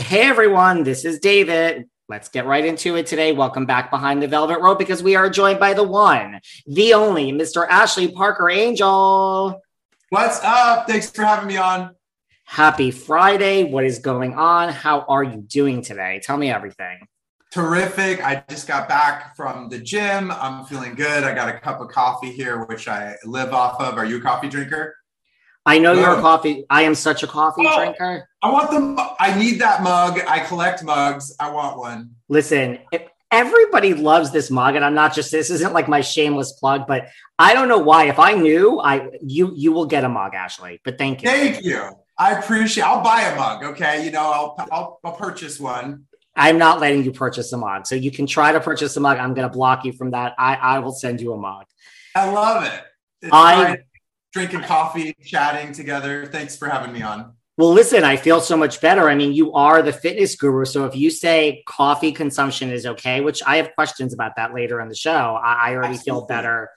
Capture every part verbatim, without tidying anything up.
Hey everyone, this is David. Let's get right into it today. Welcome back behind the velvet rope because we are joined by the one, the only Mister Ashley Parker Angel. What's up? Thanks for having me on. Happy Friday. What is going on? How are you doing today? Tell me everything. Terrific. I just got back from the gym. I'm feeling good. I got a cup of coffee here, which I live off of. Are you a coffee drinker? I know you're a coffee. I am such a coffee oh, drinker. I want them. I need that mug. I collect mugs. I want one. Listen, everybody loves this mug, and I'm not just. This isn't like my shameless plug, but I don't know why. If I knew, I you you will get a mug, Ashley. But thank you. Thank you. I appreciate. I'll buy a mug. Okay, you know, I'll I'll, I'll purchase one. I'm not letting you purchase a mug, so you can try to purchase a mug. I'm going to block you from that. I I will send you a mug. I love it. It's I. Fine. Drinking coffee, chatting together. Thanks for having me on. Well, listen, I feel so much better. I mean, you are the fitness guru. So if you say coffee consumption is okay, which I have questions about that later in the show, I, I already Absolutely. Feel better.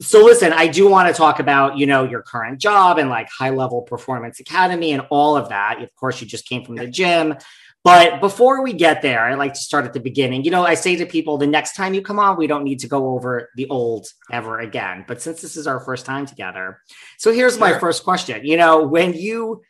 So listen, I do want to talk about, you know, your current job and like High Level Performance Academy and all of that. Of course, you just came from the gym. But before we get there, I like to start at the beginning. You know, I say to people, the next time you come on, we don't need to go over the old ever again. But since this is our first time together, so here's my Sure. first question. You know, when you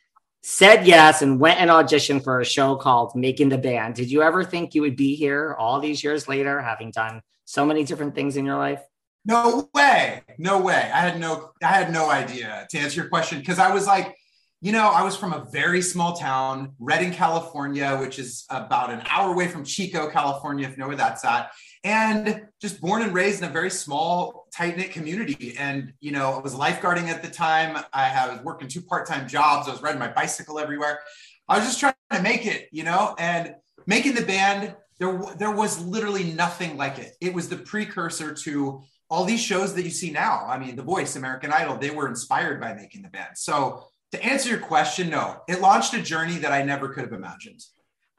said yes and went and auditioned for a show called Making the Band, did you ever think you would be here all these years later, having done so many different things in your life? No way. No way. I had no, I had no idea, to answer your question, because I was like, you know, I was from a very small town, Redding, California, which is about an hour away from Chico, California, if you know where that's at. And just born and raised in a very small, tight-knit community. And, you know, I was lifeguarding at the time. I was working two part-time jobs. I was riding my bicycle everywhere. I was just trying to make it, you know, and Making the Band, there, there was literally nothing like it. It was the precursor to all these shows that you see now. I mean, The Voice, American Idol, they were inspired by Making the Band. So to answer your question, no, it launched a journey that I never could have imagined.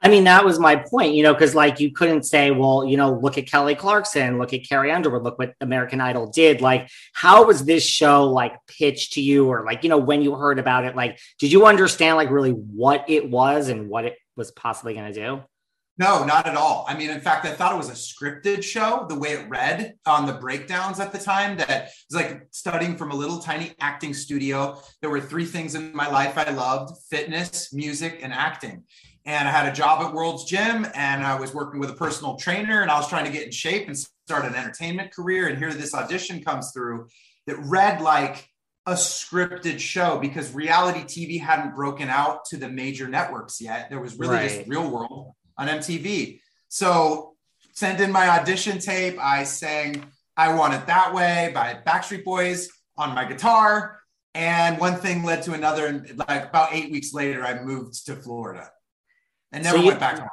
I mean, that was my point, you know, because like you couldn't say, well, you know, look at Kelly Clarkson, look at Carrie Underwood, look what American Idol did. Like, how was this show like pitched to you, or like, you know, when you heard about it, like, did you understand like really what it was and what it was possibly going to do? No, not at all. I mean, in fact, I thought it was a scripted show, the way it read on the breakdowns at the time, that was like studying from a little tiny acting studio. There were three things in my life I loved: fitness, music, and acting. And I had a job at World's Gym, and I was working with a personal trainer, and I was trying to get in shape and start an entertainment career. And here this audition comes through. that read like a scripted show, because reality T V hadn't broken out to the major networks yet. There was really right. just Real World on M T V. So send in my audition tape. I sang I Want It That Way by Backstreet Boys on my guitar. And one thing led to another. And like about eight weeks later, I moved to Florida and never so you, went back home.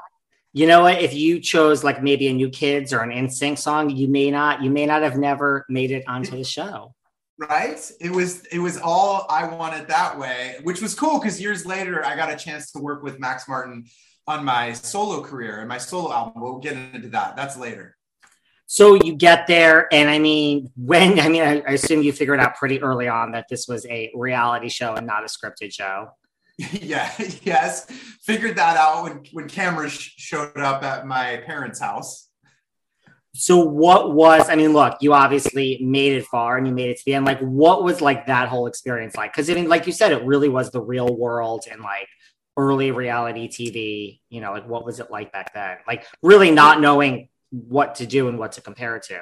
You know what? If you chose like maybe a New Kids or an N Sync song, you may not, you may not have never made it onto the show. Right? It was, it was all I Wanted That Way, which was cool because years later, I got a chance to work with Max Martin on my solo career and my solo album. We'll get into that. That's later. So you get there, and I mean, when, I mean, I, I assume you figured out pretty early on that this was a reality show and not a scripted show. Yeah, yes. Figured that out when, when cameras showed up at my parents' house. So what was, I mean, look, you obviously made it far and you made it to the end. Like, what was like that whole experience like? Because I mean, like you said, it really was the real world and like early reality T V, you know, like what was it like back then? Like really not knowing what to do and what to compare it to.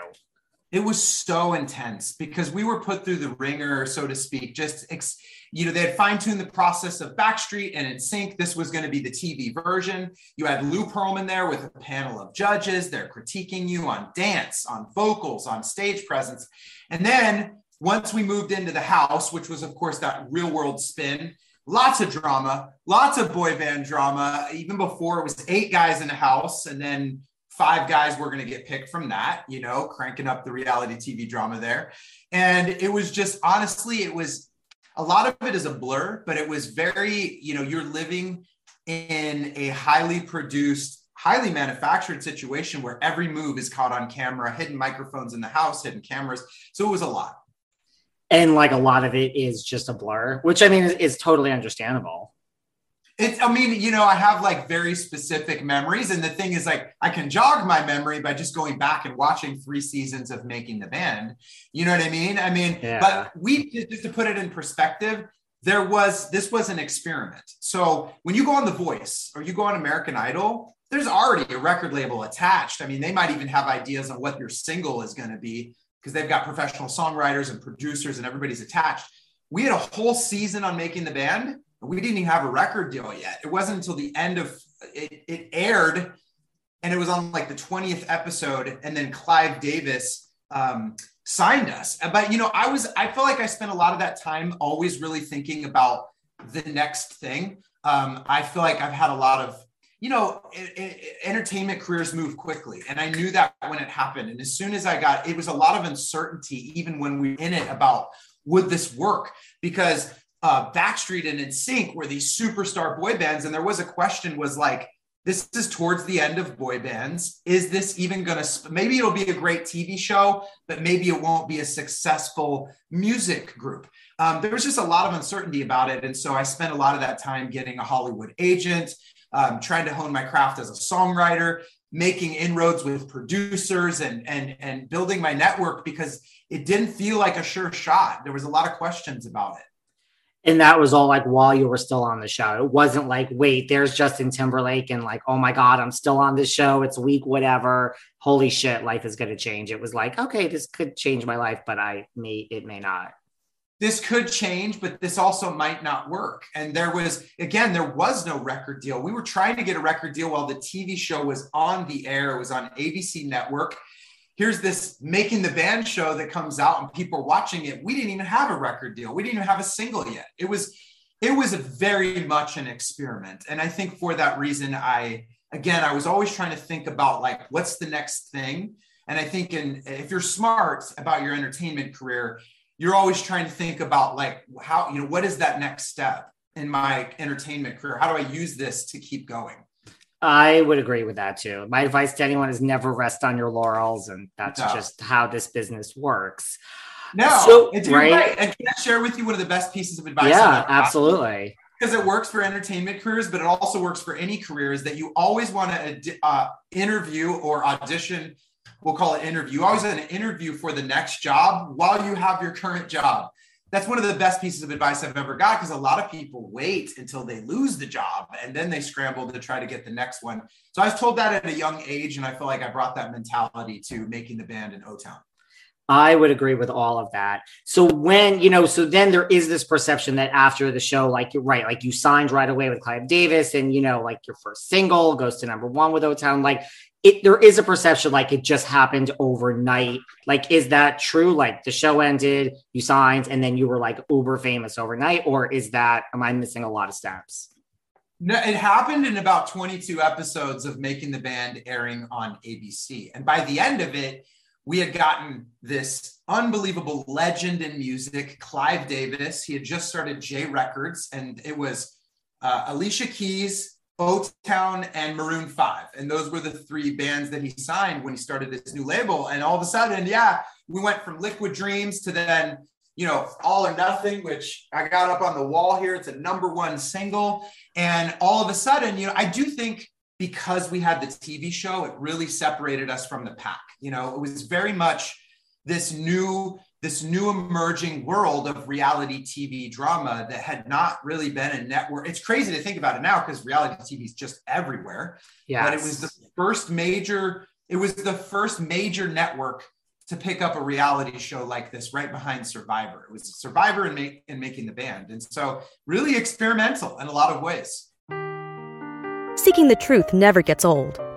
It was so intense because we were put through the ringer, so to speak. Just, ex- you know, they had fine-tuned the process of Backstreet and N Sync. This was going to be the T V version. You had Lou Pearlman there with a panel of judges. They're critiquing you on dance, on vocals, on stage presence. And then once we moved into the house, which was, of course, that Real World spin, lots of drama, lots of boy band drama. Even before, it was eight guys in the house and then five guys were going to get picked from that, you know, cranking up the reality T V drama there. And it was just, honestly, it was, a lot of it is a blur, but it was very, you know, you're living in a highly produced, highly manufactured situation where every move is caught on camera, hidden microphones in the house, hidden cameras. So it was a lot. And like a lot of it is just a blur, which I mean, is, is totally understandable. It's, I mean, you know, I have like very specific memories. And the thing is like, I can jog my memory by just going back and watching three seasons of Making the Band. You know what I mean? I mean, yeah. But we, just to put it in perspective, there was, this was an experiment. So when you go on The Voice or you go on American Idol, there's already a record label attached. I mean, they might even have ideas on what your single is going to be because they've got professional songwriters and producers and everybody's attached. We had a whole season on Making the Band. We didn't even have a record deal yet. It wasn't until the end of it, it aired, and it was on like the twentieth episode. And then Clive Davis um, signed us. But, you know, I was, I feel like I spent a lot of that time always really thinking about the next thing. Um, I feel like I've had a lot of, you know, it, it, entertainment careers move quickly. And I knew that when it happened. And as soon as I got, it was a lot of uncertainty, even when we were in it, about would this work? Because Uh, Backstreet and N Sync were these superstar boy bands. And there was a question was like, this is towards the end of boy bands. Is this even going to, sp- maybe it'll be a great T V show, but maybe it won't be a successful music group. Um, there was just a lot of uncertainty about it. And so I spent a lot of that time getting a Hollywood agent, um, trying to hone my craft as a songwriter, making inroads with producers and, and, and building my network because it didn't feel like a sure shot. There was a lot of questions about it. And that was all like while you were still on the show. It wasn't like, wait, there's Justin Timberlake and like, oh my God, I'm still on this show. It's week, whatever. Holy shit, life is going to change. It was like, okay, this could change my life, but I may, it may not. This could change, but this also might not work. And there was, again, there was no record deal. We were trying to get a record deal while the T V show was on the air. It was on A B C network. Here's this Making the Band show that comes out and people are watching it. We didn't even have a record deal. We didn't even have a single yet. It was, it was a very much an experiment. And I think for that reason, I, again, I was always trying to think about like, what's the next thing? And I think in, if you're smart about your entertainment career, you're always trying to think about like, how, you know, what is that next step in my entertainment career? How do I use this to keep going? I would agree with that too. My advice to anyone is never rest on your laurels. And that's no. just how this business works. No, so, it's right? right. And can I share with you one of the best pieces of advice? Yeah, absolutely. Because it works for entertainment careers, but it also works for any careers that you always want to uh, interview or audition. We'll call it interview. You always have an interview for the next job while you have your current job. That's one of the best pieces of advice I've ever got because a lot of people wait until they lose the job and then they scramble to try to get the next one. So I was told that at a young age and I feel like I brought that mentality to Making the Band in O-Town. I would agree with all of that. So when, you know, so then there is this perception that after the show, like, you're right, like you signed right away with Clive Davis and, you know, like your first single goes to number one with O-Town. Like it, there is a perception like it just happened overnight. Like, is that true? Like the show ended, you signed, and then you were like uber famous overnight, or is that, am I missing a lot of steps? No, it happened in about twenty-two episodes of Making the Band airing on A B C. And by the end of it, we had gotten this unbelievable legend in music, Clive Davis. He had just started J Records, and it was uh, Alicia Keys, O-Town, and Maroon five. And those were the three bands that he signed when he started this new label. And all of a sudden, yeah, we went from Liquid Dreams to then, you know, All or Nothing, which I got up on the wall here. It's a number one single. And all of a sudden, you know, I do think because we had the T V show, it really separated us from the pack. You know, it was very much this new, this new emerging world of reality T V drama that had not really been a network. It's crazy to think about it now because reality T V is just everywhere. Yeah. But it was the first major, it was the first major network to pick up a reality show like this, right behind Survivor. It was Survivor and, make, and Making the Band. And so really experimental in a lot of ways. Seeking the truth never gets old.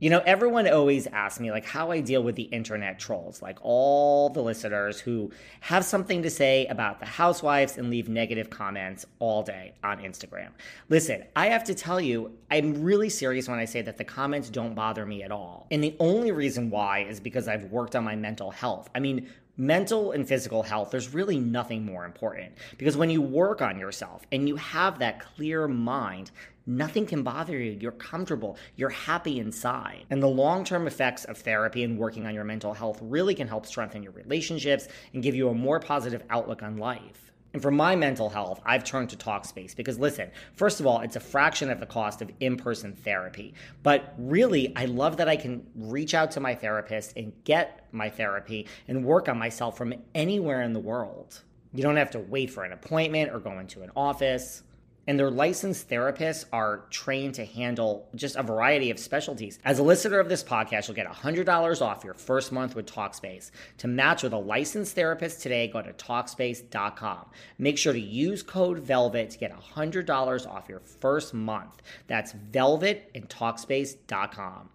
You know, everyone always asks me, like, how I deal with the internet trolls, like all the listeners who have something to say about the housewives and leave negative comments all day on Instagram. Listen, I have to tell you, I'm really serious when I say that the comments don't bother me at all. And the only reason why is because I've worked on my mental health. I mean, mental and physical health, there's really nothing more important, because when you work on yourself and you have that clear mind, nothing can bother you. You're comfortable. You're happy inside. And the long-term effects of therapy and working on your mental health really can help strengthen your relationships and give you a more positive outlook on life. And for my mental health, I've turned to Talkspace because, listen, first of all, it's a fraction of the cost of in-person therapy. But really, I love that I can reach out to my therapist and get my therapy and work on myself from anywhere in the world. You don't have to wait for an appointment or go into an office. and their licensed therapists are trained to handle just a variety of specialties. As a listener of this podcast, you'll get one hundred dollars off your first month with Talkspace. To match with a licensed therapist today, go to Talkspace dot com. Make sure to use code VELVET to get one hundred dollars off your first month. That's VELVET and Talkspace dot com.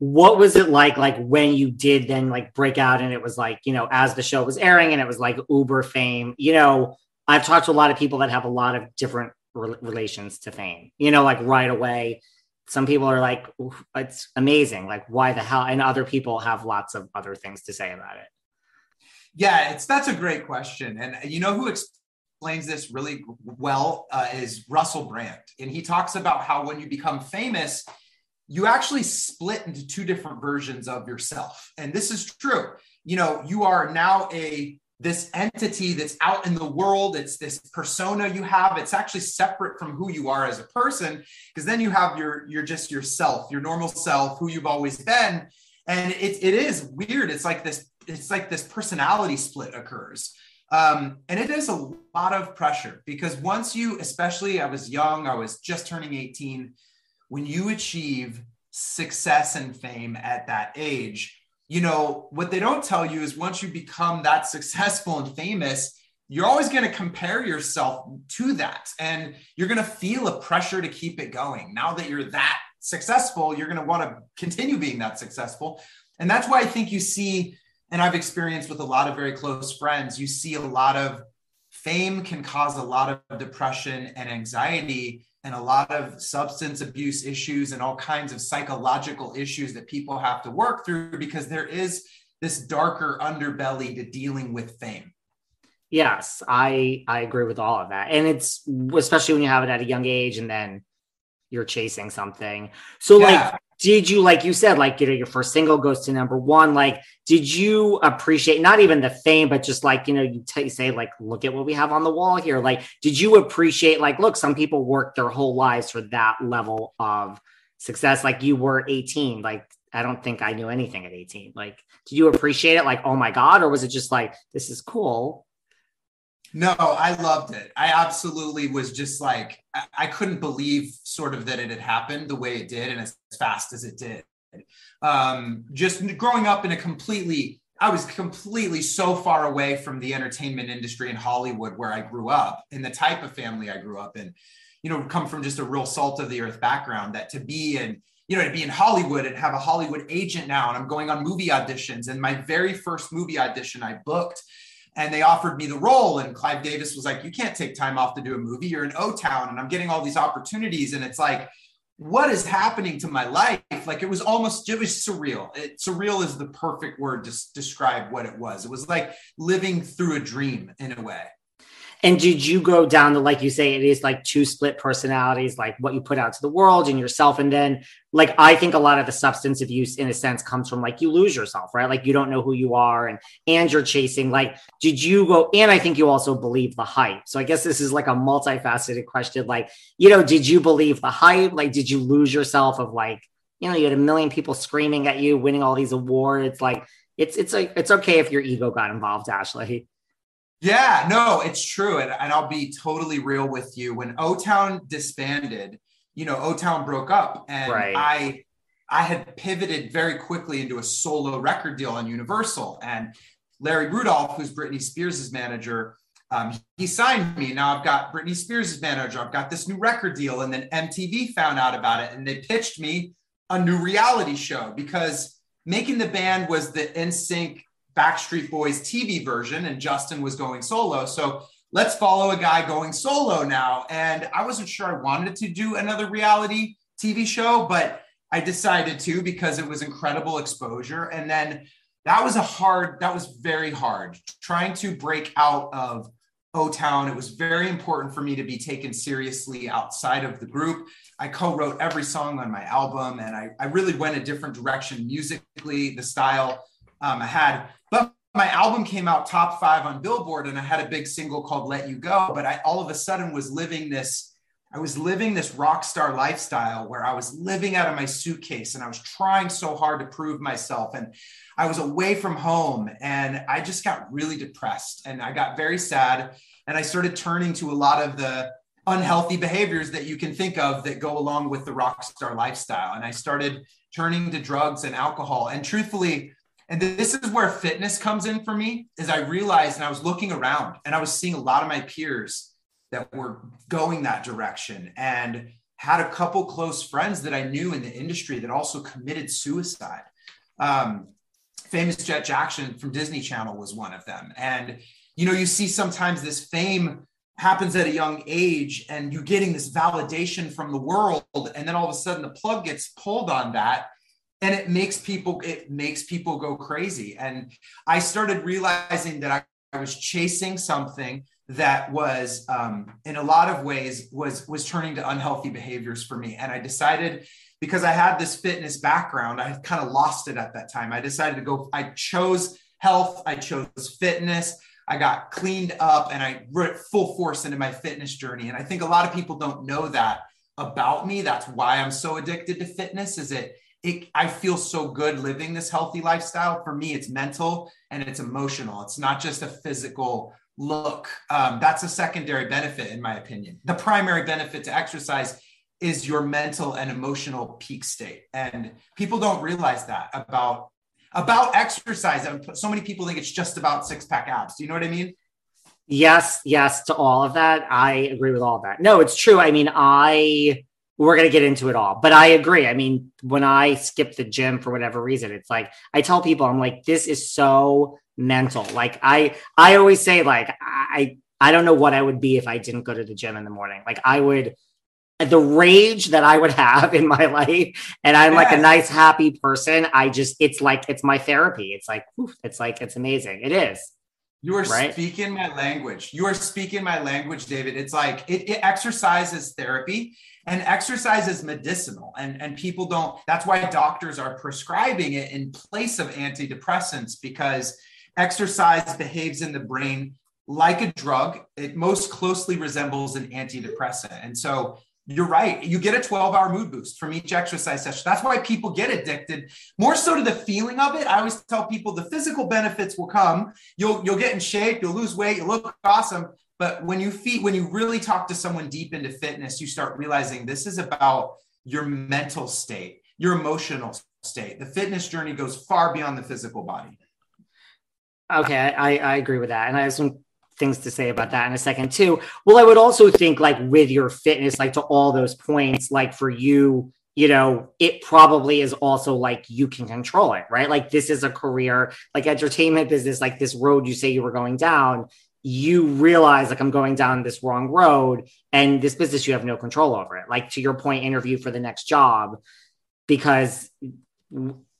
What was it like, like when you did then like break out and it was like, you know, as the show was airing and it was like Uber fame, you know, I've talked to a lot of people that have a lot of different re- relations to fame, you know, like right away. Some people are like, it's amazing. Like why the hell? And other people have lots of other things to say about it. Yeah, it's, that's a great question. And you know who explains this really well uh, is Russell Brand. And he talks about how when you become famous, you actually split into two different versions of yourself. And this is true. You know, you are now a, this entity that's out in the world. It's this persona you have. It's actually separate from who you are as a person, because then you have your, you're just yourself, your normal self, who you've always been. And it, it is weird. It's like this, it's like this personality split occurs. Um, and it is a lot of pressure because once you, especially I was young, I was just turning eighteen. When you achieve success and fame at that age, you know, what they don't tell you is once you become that successful and famous, you're always going to compare yourself to that. And you're going to feel a pressure to keep it going. Now that you're that successful, you're going to want to continue being that successful. And that's why I think you see, and I've experienced with a lot of very close friends, you see a lot of fame can cause a lot of depression and anxiety and a lot of substance abuse issues and all kinds of psychological issues that people have to work through because there is this darker underbelly to dealing with fame. Yes, I, I agree with all of that. And it's especially when you have it at a young age and then you're chasing something. So yeah. like, did you, like you said, like, you know, your first single goes to number one. Like, did you appreciate not even the fame, but just like, you know, you, t- you say like, look at what we have on the wall here. Like, did you appreciate like, look, some people work their whole lives for that level of success. Like you were eighteen. Like, I don't think I knew anything at eighteen. Like, did you appreciate it? Like, oh my God. Or was it just like, this is cool? No, I loved it. I absolutely was just like, I, I couldn't believe sort of that it had happened the way it did and as fast as it did. Um, just growing up in a completely, I was completely so far away from the entertainment industry in Hollywood where I grew up and the type of family I grew up in, you know, come from just a real salt of the earth background that to be in, you know, to be in Hollywood and have a Hollywood agent now and I'm going on movie auditions and my very first movie audition I booked and they offered me the role. And Clive Davis was like, you can't take time off to do a movie. You're in O-Town and I'm getting all these opportunities. And it's like, what is happening to my life? Like it was almost, it was surreal. It, surreal is the perfect word to s- describe what it was. It was like living through a dream in a way. And did you go down to, like you say, it is like two split personalities, like what you put out to the world and yourself. And then like, I think a lot of the substance abuse in a sense comes from like, you lose yourself, right? Like you don't know who you are and, and you're chasing, like, did you go? And I think you also believe the hype. So I guess this is like a multifaceted question. Like, you know, did you believe the hype? Like, did you lose yourself of like, you know, you had a million people screaming at you, winning all these awards. Like it's, it's like, it's okay if your ego got involved, Ashley. Yeah, no, it's true. And, and I'll be totally real with you. When O-Town disbanded, you know, O-Town broke up and right. I I had pivoted very quickly into a solo record deal on Universal. And Larry Rudolph, who's Britney Spears' manager, um, he signed me. Now I've got Britney Spears' manager. I've got this new record deal. And then M T V found out about it and they pitched me a new reality show because Making the Band was the N sync Backstreet Boys T V version and Justin was going solo. So let's follow a guy going solo now. And I wasn't sure I wanted to do another reality T V show, but I decided to because it was incredible exposure. And then that was a hard, that was very hard trying to break out of O-Town. It was very important for me to be taken seriously outside of the group. I co-wrote every song on my album and I, I really went a different direction musically, the style um, I had. But my album came out top five on Billboard and I had a big single called Let You Go. But I all of a sudden was living this, I was living this rock star lifestyle where I was living out of my suitcase and I was trying so hard to prove myself. And I was away from home and I just got really depressed and I got very sad. And I started turning to a lot of the unhealthy behaviors that you can think of that go along with the rock star lifestyle. And I started turning to drugs and alcohol. And truthfully, and this is where fitness comes in for me, is I realized, and I was looking around and I was seeing a lot of my peers that were going that direction, and had a couple close friends that I knew in the industry that also committed suicide. Um, famous Jet Jackson from Disney Channel was one of them. And, you know, you see sometimes this fame happens at a young age and you're getting this validation from the world. And then all of a sudden the plug gets pulled on that, and it makes people, it makes people go crazy. And I started realizing that I, I was chasing something that was, um, in a lot of ways, was, was turning to unhealthy behaviors for me. And I decided, because I had this fitness background, I kind of lost it at that time. I decided to go, I chose health, I chose fitness, I got cleaned up, and I went full force into my fitness journey. And I think a lot of people don't know that about me. That's why I'm so addicted to fitness, is it, it I feel so good living this healthy lifestyle. For me, it's mental and it's emotional. It's not just a physical look. Um, that's a secondary benefit, in my opinion. The primary benefit to exercise is your mental and emotional peak state. And people don't realize that about, about exercise. So many people think it's just about six pack abs. Do you know what I mean? Yes. Yes. To all of that. I agree with all of that. No, it's true. I mean, I, we're going to get into it all, but I agree. I mean, when I skip the gym for whatever reason, it's like, I tell people, I'm like, this is so mental. Like I, I always say, like, I, I don't know what I would be if I didn't go to the gym in the morning. Like I would, the rage that I would have in my life. And I'm yes. like a nice, happy person. I just, it's like, it's my therapy. It's like, oof, it's like, it's amazing. It is. You are right? speaking my language. You are speaking my language, David. It's like, it, it exercises therapy, and exercise is medicinal, and, and people don't, that's why doctors are prescribing it in place of antidepressants, because exercise behaves in the brain like a drug. It most closely resembles an antidepressant. And so you're right. You get a twelve hour mood boost from each exercise session. That's why people get addicted, more so to the feeling of it. I always tell people the physical benefits will come. You'll, you'll get in shape, you'll lose weight, you'll look awesome. But when you feed, when you really talk to someone deep into fitness, you start realizing this is about your mental state, your emotional state. The fitness journey goes far beyond the physical body. Okay. I, I agree with that. And I have some things to say about that in a second too. Well, I would also think, like, with your fitness, like, to all those points, like, for you, you know, it probably is also like you can control it, right? Like, this is a career, like entertainment business, like this road you say you were going down, you realize, like, I'm going down this wrong road, and this business, you have no control over it. Like, to your point, interview for the next job, because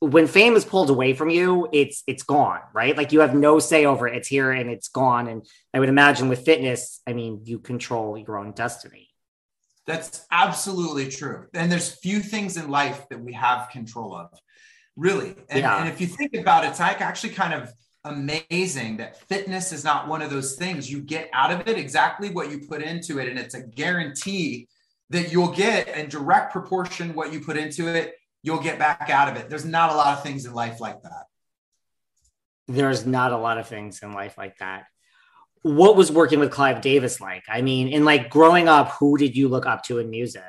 when fame is pulled away from you, it's, it's gone, right? Like, you have no say over it. It's here and it's gone. And I would imagine with fitness, I mean, you control your own destiny. That's absolutely true. And there's few things in life that we have control of, really. And, yeah. and if you think about it, it's actually kind of amazing that fitness is not one of those things. You get out of it exactly what you put into it. And it's a guarantee that you'll get in direct proportion what you put into it, you'll get back out of it. There's not a lot of things in life like that. There's not a lot of things in life like that. What was working with Clive Davis like? I mean, and like growing up, who did you look up to in music?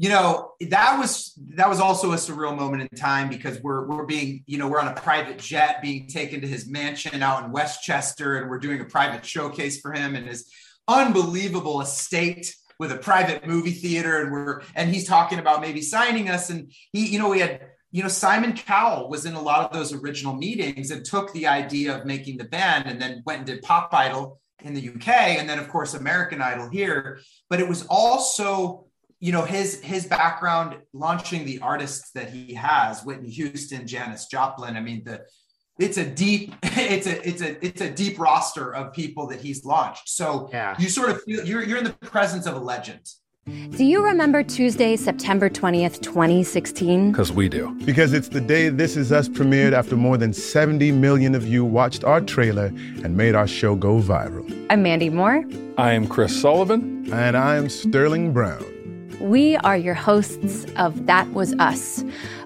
You know, that was, that was also a surreal moment in time, because we're, we're being, you know, we're on a private jet being taken to his mansion out in Westchester, and we're doing a private showcase for him and his unbelievable estate, with a private movie theater, and we're, and he's talking about maybe signing us. And he, you know, we had, you know, Simon Cowell was in a lot of those original meetings and took the idea of Making the Band, and then went and did Pop Idol in the U K. And then of course, American Idol here, but it was also, you know, his, his background launching the artists that he has, Whitney Houston, Janis Joplin. I mean, the, it's a deep, it's a, it's a, it's a deep roster of people that he's launched. So yeah. you sort of feel you're, you're in the presence of a legend. Do you remember Tuesday, September twentieth, twenty sixteen? Because we do. Because it's the day This Is Us premiered after more than seventy million of you watched our trailer and made our show go viral. I'm Mandy Moore. I am Chris Sullivan. And I am Sterling Brown. We are your hosts of That Was Us,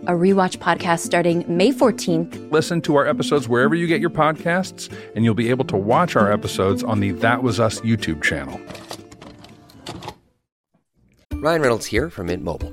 a rewatch podcast starting May fourteenth. Listen to our episodes wherever you get your podcasts, and you'll be able to watch our episodes on the That Was Us YouTube channel. Ryan Reynolds here from Mint Mobile.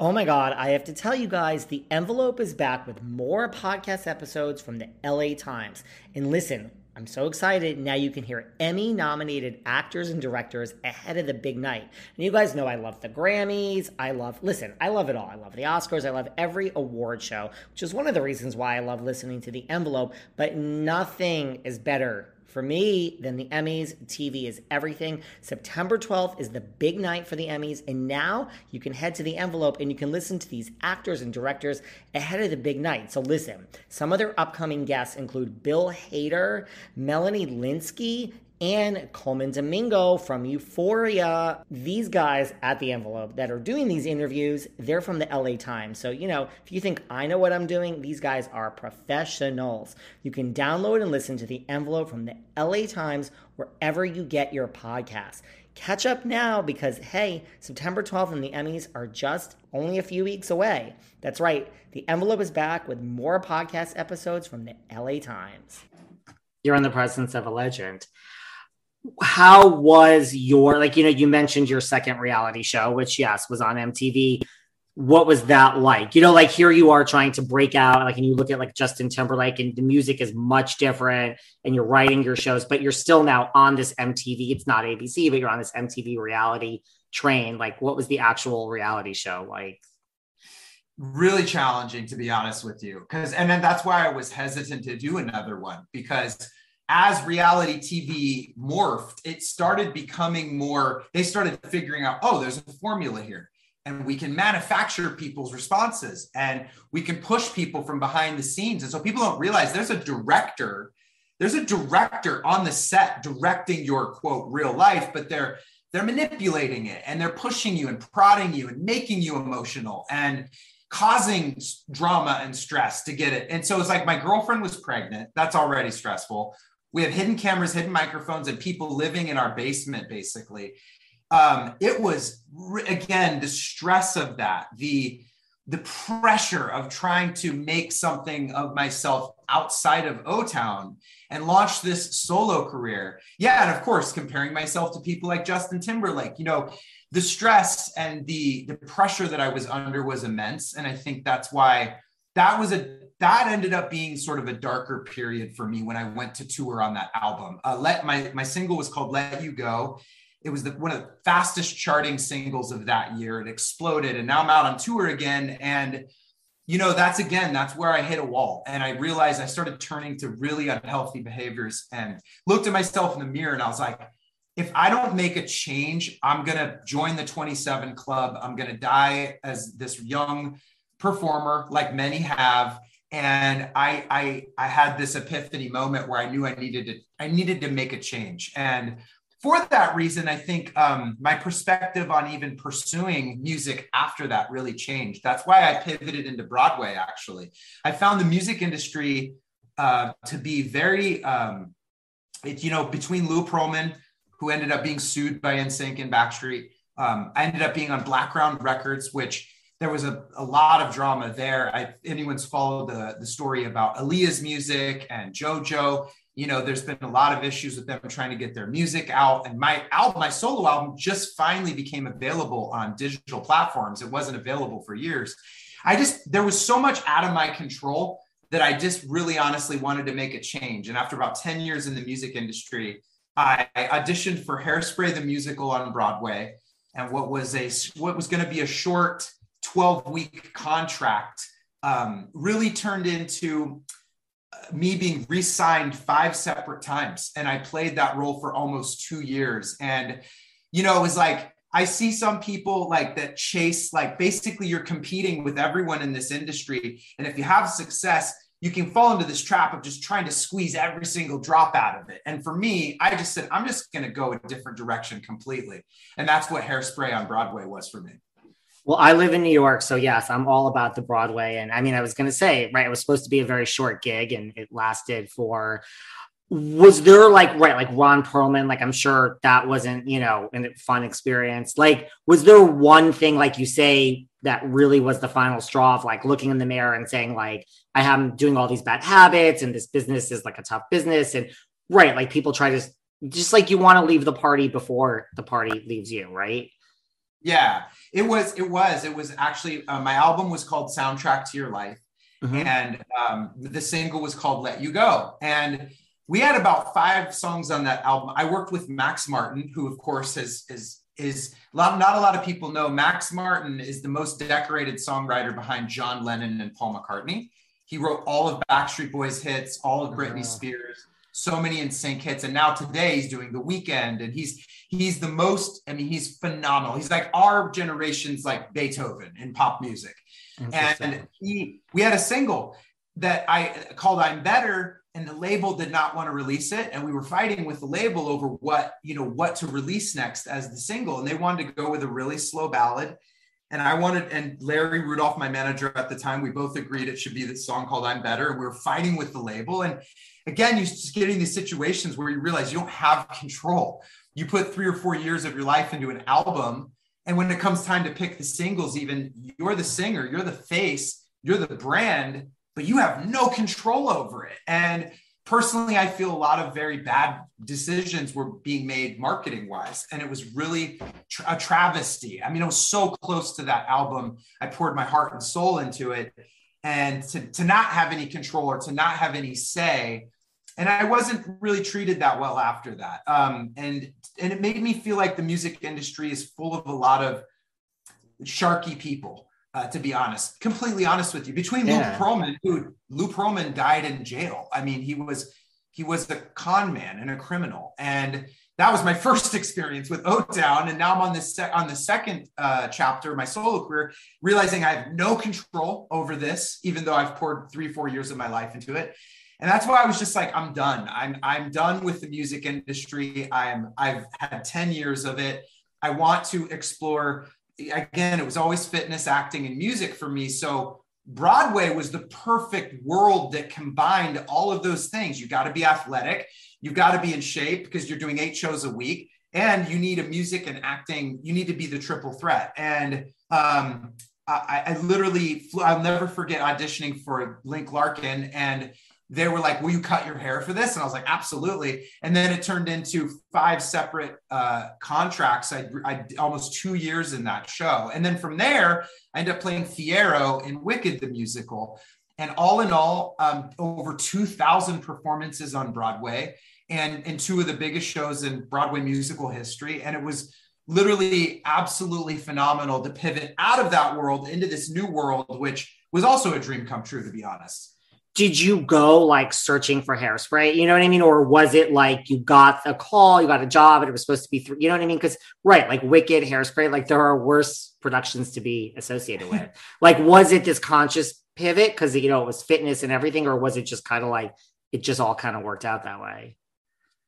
Oh my God, I have to tell you guys, The Envelope is back with more podcast episodes from the L A Times. And listen, I'm so excited. Now you can hear Emmy-nominated actors and directors ahead of the big night. And you guys know I love the Grammys. I love, listen, I love it all. I love the Oscars. I love every award show, which is one of the reasons why I love listening to The Envelope. But nothing is better for me than the Emmys. T V is everything. September twelfth is the big night for the Emmys, and now you can head to The Envelope and you can listen to these actors and directors ahead of the big night. So listen, some of their upcoming guests include Bill Hader, Melanie Linsky, and Coleman Domingo from Euphoria. These guys at The Envelope that are doing these interviews, they're from the L A Times. So, you know, if you think I know what I'm doing, these guys are professionals. You can download and listen to The Envelope from the L A Times wherever you get your podcasts. Catch up now because, hey, September twelfth and the Emmys are just only a few weeks away. That's right. The Envelope is back with more podcast episodes from the L A Times. You're in the presence of a legend. How was your, like, you know, you mentioned your second reality show, which, yes, was on M T V. What was that like? You know, like, here you are trying to break out, like, and you look at, like, Justin Timberlake, and the music is much different, and you're writing your shows, but you're still now on this M T V. It's not A B C, but you're on this M T V reality train. Like, what was the actual reality show like? Really challenging, to be honest with you, because, and then that's why I was hesitant to do another one, because as reality T V morphed, it started becoming more, they started figuring out, oh, there's a formula here and we can manufacture people's responses and we can push people from behind the scenes. And so people don't realize there's a director, there's a director on the set directing your quote real life, but they're, they're manipulating it and they're pushing you and prodding you and making you emotional and causing drama and stress to get it. And so it's like, my girlfriend was pregnant. That's already stressful. We have hidden cameras, hidden microphones, and people living in our basement, basically. Um, it was, again, the stress of that, the, the pressure of trying to make something of myself outside of O-Town and launch this solo career. Yeah, and of course, comparing myself to people like Justin Timberlake. You know, the stress and the, the pressure that I was under was immense. And I think that's why that was a, that ended up being sort of a darker period for me when I went to tour on that album. Uh, Let my, my single was called Let You Go. It was the, one of the fastest charting singles of that year. It exploded. And now I'm out on tour again. And, you know, that's again, that's where I hit a wall. And I realized I started turning to really unhealthy behaviors and looked at myself in the mirror. And I was like, if I don't make a change, I'm going to join the twenty-seven club. I'm going to die as this young performer like many have. And I, I, I had this epiphany moment where I knew I needed to, I needed to make a change. And for that reason, I think um, my perspective on even pursuing music after that really changed. That's why I pivoted into Broadway, actually. I found the music industry uh, to be very, um, it, you know, between Lou Pearlman, who ended up being sued by N Sync and Backstreet, um, I ended up being on Blackground Records, which there was a, a lot of drama there. I, anyone's followed the, the story about Aaliyah's music and JoJo. You know, there's been a lot of issues with them trying to get their music out. And my album, my solo album just finally became available on digital platforms. It wasn't available for years. I just, there was so much out of my control that I just really honestly wanted to make a change. And after about ten years in the music industry, I auditioned for Hairspray, the musical on Broadway. And what was a, what was going to be a short twelve week contract um, really turned into me being re-signed five separate times. And I played that role for almost two years. And, you know, it was like, I see some people like that chase, like basically you're competing with everyone in this industry. And if you have success, you can fall into this trap of just trying to squeeze every single drop out of it. And for me, I just said, I'm just going to go a different direction completely. And that's what Hairspray on Broadway was for me. Well, I live in New York, so yes, I'm all about the Broadway. And I mean, I was going to say, right, it was supposed to be a very short gig and it lasted for, was there like, right, like Ron Perlman, like I'm sure that wasn't, you know, a fun experience. Like, was there one thing, like you say, that really was the final straw of like looking in the mirror and saying like, I am doing all these bad habits and this business is like a tough business. And right, like people try to, just like you want to leave the party before the party leaves you, right? Yeah, it was, it was, it was actually, uh, my album was called Soundtrack to Your Life. Mm-hmm. And um, the single was called Let You Go. And we had about five songs on that album. I worked with Max Martin, who of course is, is, is not a lot of people know. Max Martin is the most decorated songwriter behind John Lennon and Paul McCartney. He wrote all of Backstreet Boys hits, all of Britney mm-hmm. Spears, so many NSYNC hits. And now today he's doing The Weeknd, and he's, he's the most, I mean, he's phenomenal. He's like our generation's like Beethoven in pop music. And he, we had a single that I called I'm Better, and the label did not want to release it. And we were fighting with the label over what, you know, what to release next as the single. And they wanted to go with a really slow ballad. And I wanted, and Larry Rudolph, my manager at the time, we both agreed it should be this song called I'm Better. And we were fighting with the label. And again, you just get in these situations where you realize you don't have control. You put three or four years of your life into an album. And when it comes time to pick the singles, even you're the singer, you're the face, you're the brand, but you have no control over it. And personally, I feel a lot of very bad decisions were being made marketing wise. And it was really tra- a travesty. I mean, it was so close to that album. I poured my heart and soul into it. And to, to not have any control or to not have any say. And I wasn't really treated that well after that. Um, and, and it made me feel like the music industry is full of a lot of sharky people, uh, to be honest, completely honest with you. Between yeah. Lou Pearlman, dude, Lou Pearlman died in jail. I mean, he was, he was a con man and a criminal. And that was my first experience with O-Town. And now I'm on the, sec- on the second uh, chapter of my solo career, realizing I have no control over this, even though I've poured three, four years of my life into it. And that's why I was just like, I'm done. I'm I'm done with the music industry. I'm I've had ten years of it. I want to explore. Again, it was always fitness, acting, and music for me. So Broadway was the perfect world that combined all of those things. You got to be athletic. You got to be in shape because you're doing eight shows a week, and you need a music and acting. You need to be the triple threat. And um, I, I literally, flew, I'll never forget auditioning for Link Larkin, and they were like, will you cut your hair for this? And I was like, absolutely. And then it turned into five separate uh, contracts. I, I almost two years in that show. And then from there, I ended up playing Fiyero in Wicked the Musical. And all in all, um, over two thousand performances on Broadway and in two of the biggest shows in Broadway musical history. And it was literally absolutely phenomenal to pivot out of that world into this new world, which was also a dream come true, to be honest. Did you go like searching for Hairspray? You know what I mean? Or was it like you got a call, you got a job, and it was supposed to be through, you know what I mean? Because, right, like Wicked, Hairspray, like there are worse productions to be associated with. Like, was it this conscious pivot? Because, you know, it was fitness and everything, or was it just kind of like, it just all kind of worked out that way?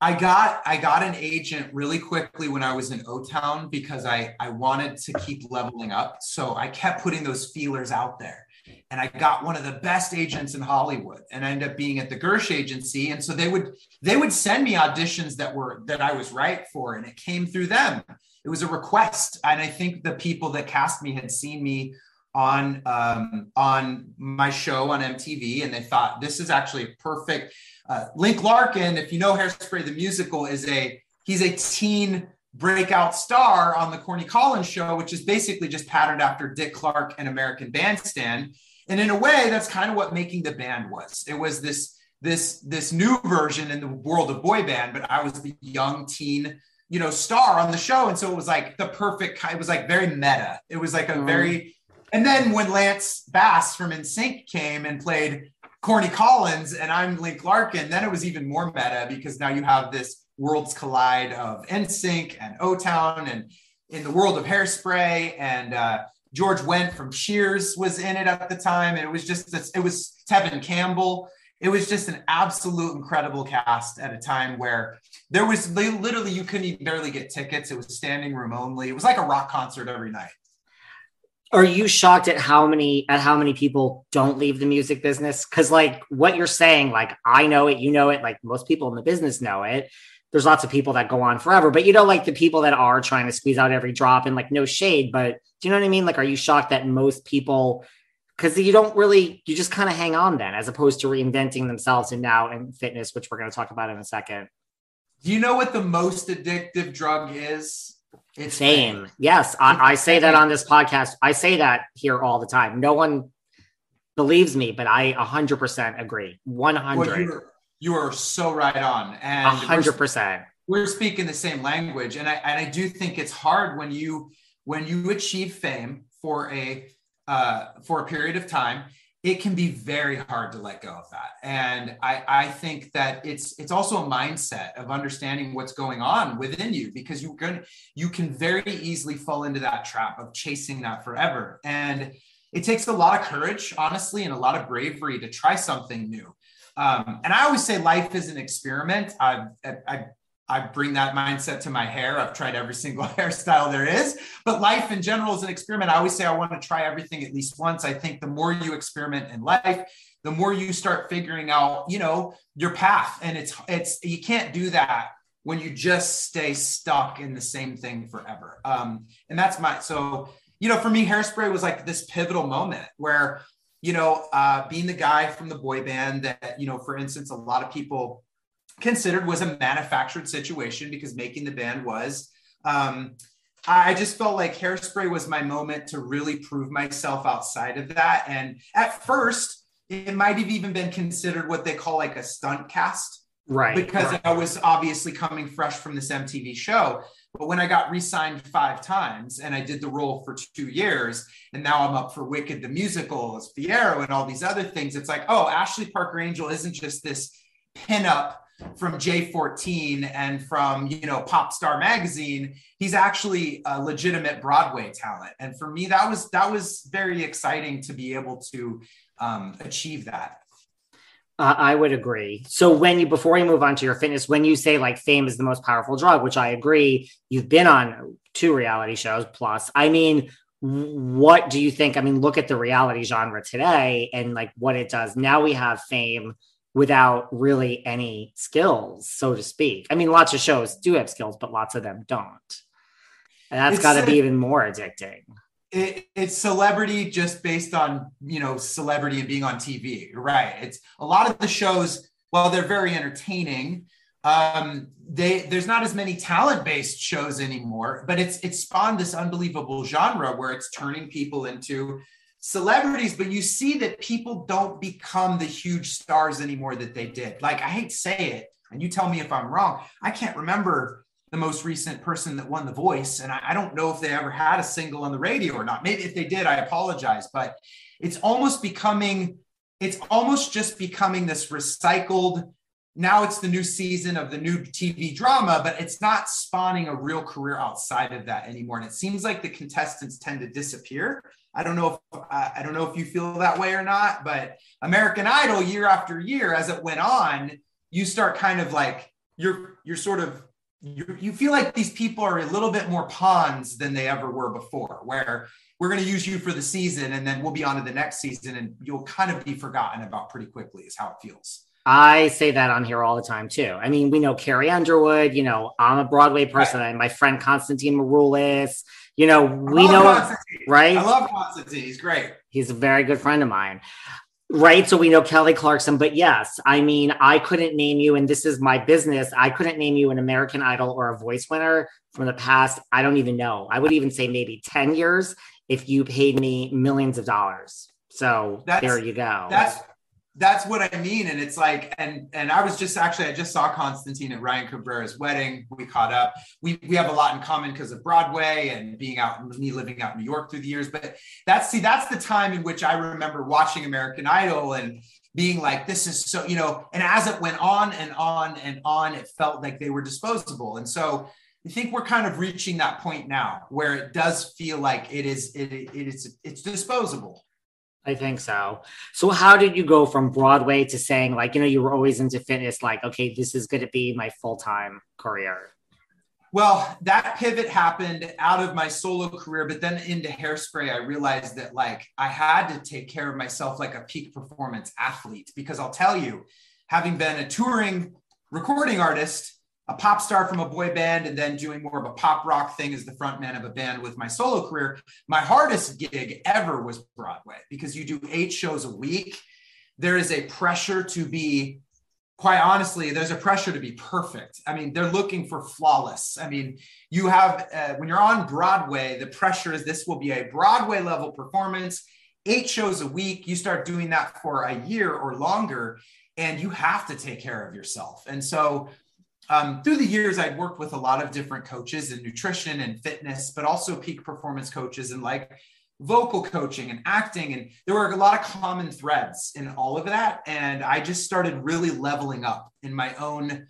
I got I got an agent really quickly when I was in O-Town because I, I wanted to keep leveling up. So I kept putting those feelers out there. And I got one of the best agents in Hollywood, and I ended up being at the Gersh agency. And so they would, they would send me auditions that were, that I was right for. And it came through them. It was a request. And I think the people that cast me had seen me on, um, on my show on M T V. And they thought, this is actually perfect. Uh, Link Larkin, if you know Hairspray the Musical, is a, he's a teen breakout star on the Corny Collins show, which is basically just patterned after Dick Clark and American Bandstand. And in a way, that's kind of what Making the Band was. It was this, this, this new version in the world of boy band, but I was the young teen, you know, star on the show. And so it was like the perfect kind, it was like very meta. It was like a very, and then when Lance Bass from NSYNC came and played Corny Collins and I'm Link Larkin, then it was even more meta because now you have this worlds collide of NSYNC and O-Town and in the world of Hairspray, and uh, George Wendt from Cheers was in it at the time. And it was just, this, it was Tevin Campbell. It was just an absolute incredible cast at a time where there was literally, you couldn't even barely get tickets. It was standing room only. It was like a rock concert every night. Are you shocked at how many at how many people don't leave the music business? Because like what you're saying, like I know it, you know it, like most people in the business know it. There's lots of people that go on forever, but you know, like the people that are trying to squeeze out every drop, and like no shade, but do you know what I mean? Like, are you shocked that most people, because you don't really, you just kind of hang on then, as opposed to reinventing themselves and now in fitness, which we're going to talk about in a second. You know what the most addictive drug is? It's fame. fame. Yes. I, I say that on this podcast. I say that here all the time. No one believes me, but I a hundred percent agree. one hundred. Well, you, you are so right on. And a hundred percent. We're speaking the same language. And I, and I do think it's hard when you, when you achieve fame for a, uh, for a period of time, it can be very hard to let go of that. And I, I think that it's it's also a mindset of understanding what's going on within you, because you're gonna, you can very easily fall into that trap of chasing that forever. And it takes a lot of courage, honestly, and a lot of bravery to try something new. Um, and I always say life is an experiment. I, I, I bring that mindset to my hair. I've tried every single hairstyle there is, but life in general is an experiment. I always say I want to try everything at least once. I think the more you experiment in life, the more you start figuring out, you know, your path. And it's, it's, you can't do that when you just stay stuck in the same thing forever. Um, and that's my, so, you know, for me, Hairspray was like this pivotal moment where, you know, uh, being the guy from the boy band that, you know, for instance, a lot of people considered was a manufactured situation because Making the Band was, um, I just felt like Hairspray was my moment to really prove myself outside of that. And at first it might have even been considered what they call like a stunt cast, right? Because right. I was obviously coming fresh from this M T V show, but when I got re-signed five times and I did the role for two years and now I'm up for Wicked, the musical, as Fiyero and all these other things, it's like, oh, Ashley Parker Angel isn't just this pinup from J fourteen and from, you know, Pop Star magazine. He's actually a legitimate Broadway talent. And for me, that was, that was very exciting to be able to um, achieve that. Uh, I would agree. So when you, before you move on to your fitness, when you say like fame is the most powerful drug, which I agree, you've been on two reality shows plus, I mean, what do you think? I mean, look at the reality genre today and like what it does. Now we have fame without really any skills, so to speak. I mean, lots of shows do have skills, but lots of them don't. And that's got to be even more addicting. It, it's celebrity just based on, you know, celebrity and being on T V, right? It's a lot of the shows, while they're very entertaining, um, they there's not as many talent-based shows anymore, but it's it's spawned this unbelievable genre where it's turning people into celebrities, but you see that people don't become the huge stars anymore that they did. Like, I hate to say it, and you tell me if I'm wrong, I can't remember the most recent person that won The Voice, and I, I don't know if they ever had a single on the radio or not. Maybe if they did, I apologize, but it's almost becoming, it's almost just becoming this recycled, now it's the new season of the new T V drama, but it's not spawning a real career outside of that anymore. And it seems like the contestants tend to disappear. I don't know if I don't know if you feel that way or not, but American Idol year after year, as it went on, you start kind of like you're you're sort of you're, you feel like these people are a little bit more pawns than they ever were before, where we're going to use you for the season and then we'll be on to the next season and you'll kind of be forgotten about pretty quickly is how it feels. I say that on here all the time too. I mean, we know Carrie Underwood, you know, I'm a Broadway person. Right. And my friend Constantine Maroulis, you know, we know, him, right? I love Constantine. He's great. He's a very good friend of mine. Right. So we know Kelly Clarkson, but yes, I mean, I couldn't name you, and this is my business. I couldn't name you an American Idol or a Voice winner from the past. I don't even know. I would even say maybe ten years if you paid me millions of dollars. So that's, there you go. That's, That's what I mean. And it's like, and and I was just actually, I just saw Constantine at Ryan Cabrera's wedding. We caught up. We we have a lot in common because of Broadway and being out, me living out in New York through the years. But that's, see, that's the time in which I remember watching American Idol and being like, this is so, you know, and as it went on and on and on, it felt like they were disposable. And so I think we're kind of reaching that point now where it does feel like it is, it, it is, it's disposable. I think so. So how did you go from Broadway to saying like, you know, you were always into fitness, like, okay, this is going to be my full-time career? Well, that pivot happened out of my solo career, but then into Hairspray, I realized that like I had to take care of myself like a peak performance athlete, because I'll tell you, having been a touring recording artist, a pop star from a boy band, and then doing more of a pop rock thing as the front man of a band with my solo career, my hardest gig ever was Broadway, because you do eight shows a week. There is a pressure to be, quite honestly, there's a pressure to be perfect. I mean, they're looking for flawless. I mean, you have, uh, when you're on Broadway, the pressure is this will be a Broadway level performance, eight shows a week. You start doing that for a year or longer, and you have to take care of yourself. And so um, through the years, I'd worked with a lot of different coaches in nutrition and fitness, but also peak performance coaches and like vocal coaching and acting. And there were a lot of common threads in all of that. And I just started really leveling up in my own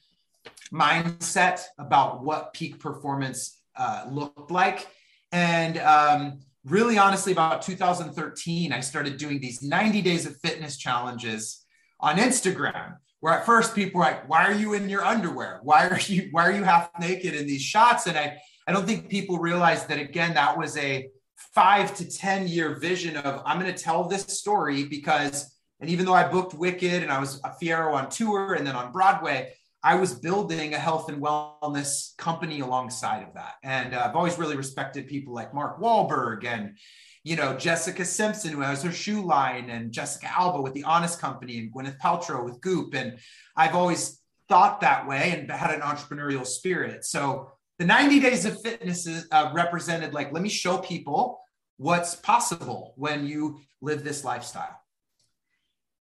mindset about what peak performance uh, looked like. And um, really honestly, about two thousand thirteen, I started doing these ninety days of fitness challenges on Instagram, where at first people were like, why are you in your underwear? Why are you, why are you half naked in these shots? And I, I don't think people realized that, again, that was a five to ten year vision of, I'm going to tell this story because, and even though I booked Wicked and I was a Fiyero on tour and then on Broadway, I was building a health and wellness company alongside of that. And uh, I've always really respected people like Mark Wahlberg and, you know, Jessica Simpson, who has her shoe line, and Jessica Alba with the Honest Company, and Gwyneth Paltrow with Goop. And I've always thought that way and had an entrepreneurial spirit. So the ninety days of fitness is, uh, represented like, let me show people what's possible when you live this lifestyle.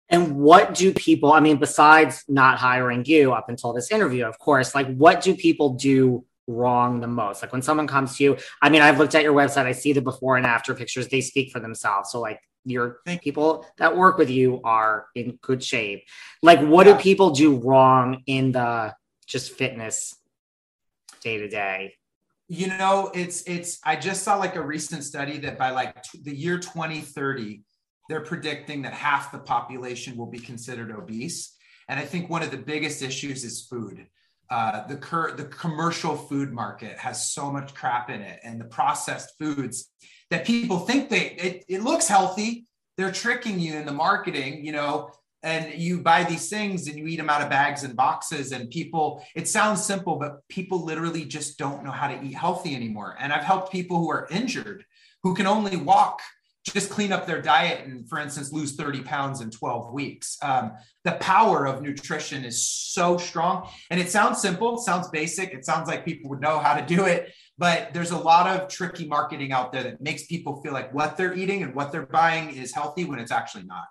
And what do people, I mean, besides not hiring you up until this interview, of course, like what do people do wrong the most? Like when someone comes to you, I mean, I've looked at your website, I see the before and after pictures, they speak for themselves. So like your people that work with you are in good shape. Like what yeah. do people do wrong in the just fitness day to day? You know, it's, it's, I just saw like a recent study that by like t- the year twenty thirty, they're predicting that half the population will be considered obese. And I think one of the biggest issues is food. Uh, the, cur- the commercial food market has so much crap in it, and the processed foods that people think they, it, it looks healthy. They're tricking you in the marketing, you know, and you buy these things and you eat them out of bags and boxes, and people, it sounds simple, but people literally just don't know how to eat healthy anymore. And I've helped people who are injured, who can only walk, just clean up their diet and, for instance, lose thirty pounds in twelve weeks. Um, the power of nutrition is so strong. And it sounds simple, sounds basic. It sounds like people would know how to do it, but there's a lot of tricky marketing out there that makes people feel like what they're eating and what they're buying is healthy when it's actually not.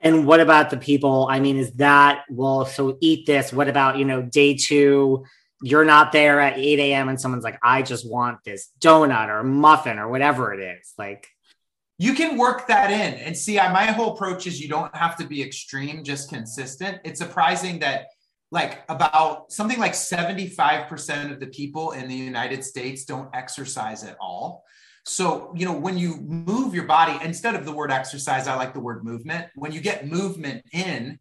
And what about the people? I mean, is that, well, so eat this. What about, you know, day two, you're not there at eight a.m. and someone's like, I just want this donut or muffin or whatever it is. Like, you can work that in and see, I, my whole approach is you don't have to be extreme, just consistent. It's surprising that like about something like seventy-five percent of the people in the United States don't exercise at all. So, you know, when you move your body, instead of the word exercise, I like the word movement. When you get movement in,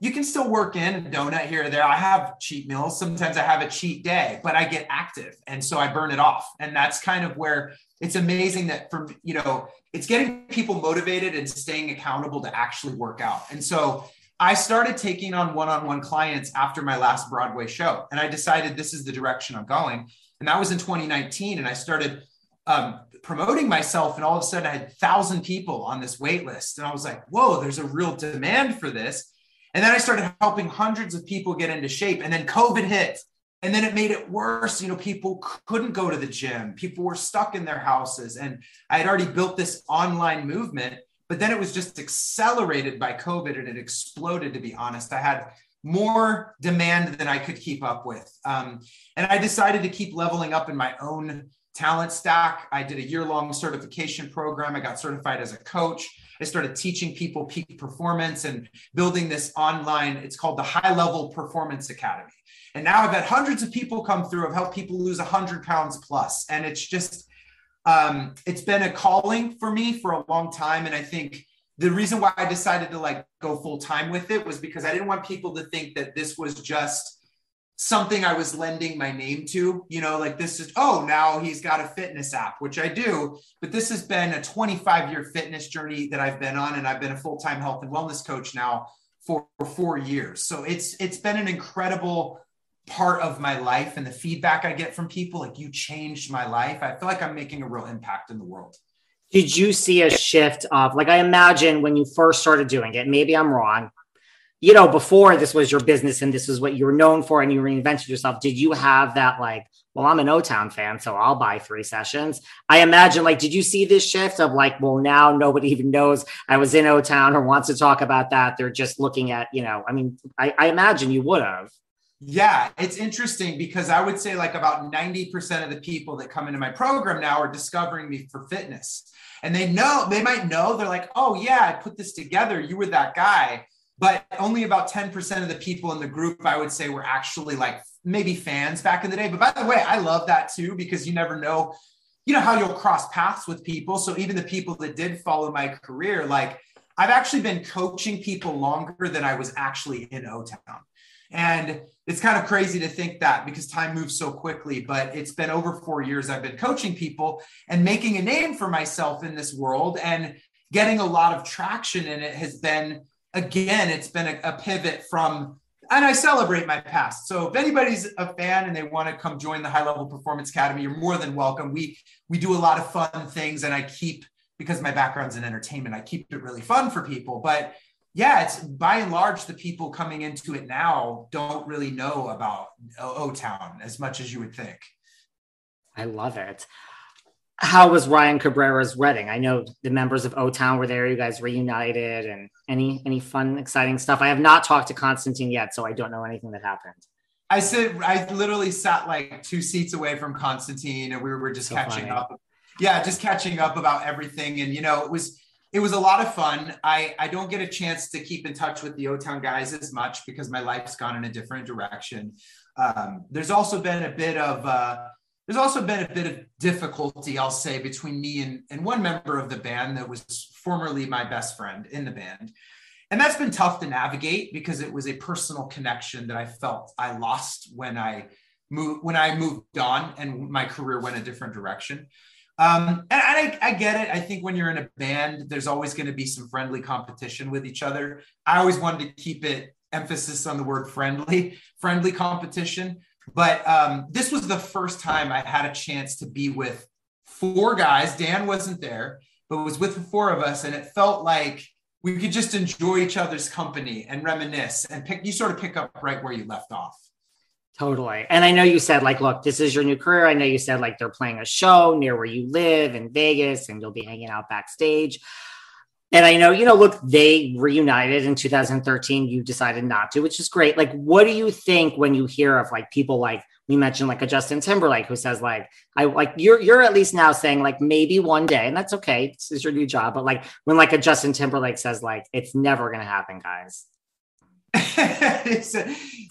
you can still work in a donut here or there. I have cheat meals. Sometimes I have a cheat day, but I get active. And so I burn it off. And that's kind of where it's amazing that from, you know, it's getting people motivated and staying accountable to actually work out. And so I started taking on one-on-one clients after my last Broadway show. And I decided this is the direction I'm going. And that was in twenty nineteen. And I started um, promoting myself. And all of a sudden I had a thousand people on this wait list. And I was like, whoa, there's a real demand for this. And then I started helping hundreds of people get into shape, and then COVID hit, and then it made it worse. You know, people couldn't go to the gym. People were stuck in their houses, and I had already built this online movement, but then it was just accelerated by COVID and it exploded, to be honest. I had more demand than I could keep up with. Um, and I decided to keep leveling up in my own talent stack. I did a year-long certification program. I got certified as a coach. I started teaching people peak performance and building this online, it's called the High Level Performance Academy. And now I've had hundreds of people come through. I've helped people lose one hundred pounds plus. And it's just, um, it's been a calling for me for a long time. And I think the reason why I decided to like go full time with it was because I didn't want people to think that this was just something I was lending my name to, you know, like this is, oh, now he's got a fitness app, which I do, but this has been a twenty-five year fitness journey that I've been on. And I've been a full-time health and wellness coach now for, for four years. So it's, it's been an incredible part of my life, and the feedback I get from people, like, you changed my life. I feel like I'm making a real impact in the world. Did you see a shift of, like, I imagine when you first started doing it, maybe I'm wrong, you know, before this was your business and this was what you were known for and you reinvented yourself, did you have that, like, well, I'm an O-Town fan, so I'll buy three sessions. I imagine, like, did you see this shift of, like, well, now nobody even knows I was in O-Town or wants to talk about that. They're just looking at, you know, I mean, I, I imagine you would have. Yeah, it's interesting because I would say, like, about ninety percent of the people that come into my program now are discovering me for fitness, and they know, they might know, they're like, oh yeah, I put this together. You were that guy. But only about ten percent of the people in the group, I would say, were actually, like, maybe fans back in the day. But by the way, I love that too, because you never know, you know, how you'll cross paths with people. So even the people that did follow my career, like, I've actually been coaching people longer than I was actually in O-Town. And it's kind of crazy to think that, because time moves so quickly, but it's been over four years I've been coaching people and making a name for myself in this world and getting a lot of traction. And it has been, again, it's been a, a pivot from, and I celebrate my past. So if anybody's a fan and they want to come join the High Level Performance Academy, you're more than welcome. We, we do a lot of fun things, and I keep, because my background's in entertainment, I keep it really fun for people. But yeah, it's by and large, the people coming into it now don't really know about O-Town as much as you would think. I love it. How was Ryan Cabrera's wedding? I know the members of O-Town were there. You guys reunited, and any any fun, exciting stuff? I have not talked to Constantine yet, so I don't know anything that happened. I said I literally sat like two seats away from Constantine, and we were just so catching funny. up. Yeah, just catching up about everything. And, you know, it was it was a lot of fun. I, I don't get a chance to keep in touch with the O-Town guys as much because my life's gone in a different direction. Um, there's also been a bit of... Uh, There's also been a bit of difficulty, I'll say, between me and, and one member of the band that was formerly my best friend in the band. And that's been tough to navigate because it was a personal connection that I felt I lost when I moved, when I moved on and my career went a different direction. Um, and I, I get it. I think when you're in a band, there's always going to be some friendly competition with each other. I always wanted to keep it, emphasis on the word friendly, friendly competition. But um, this was the first time I had a chance to be with four guys. Dan wasn't there, but was with the four of us. And it felt like we could just enjoy each other's company and reminisce and pick, you sort of pick up right where you left off. Totally. And I know you said, like, look, this is your new career. I know you said, like, they're playing a show near where you live in Vegas, and you'll be hanging out backstage. And I know, you know, look, they reunited in two thousand thirteen. You decided not to, which is great. Like, what do you think when you hear of, like, people like we mentioned, like a Justin Timberlake, who says, like, I like you're you're at least now saying, like, maybe one day, and that's okay. This is your new job. But, like, when, like, a Justin Timberlake says, like, it's never going to happen, guys. it's,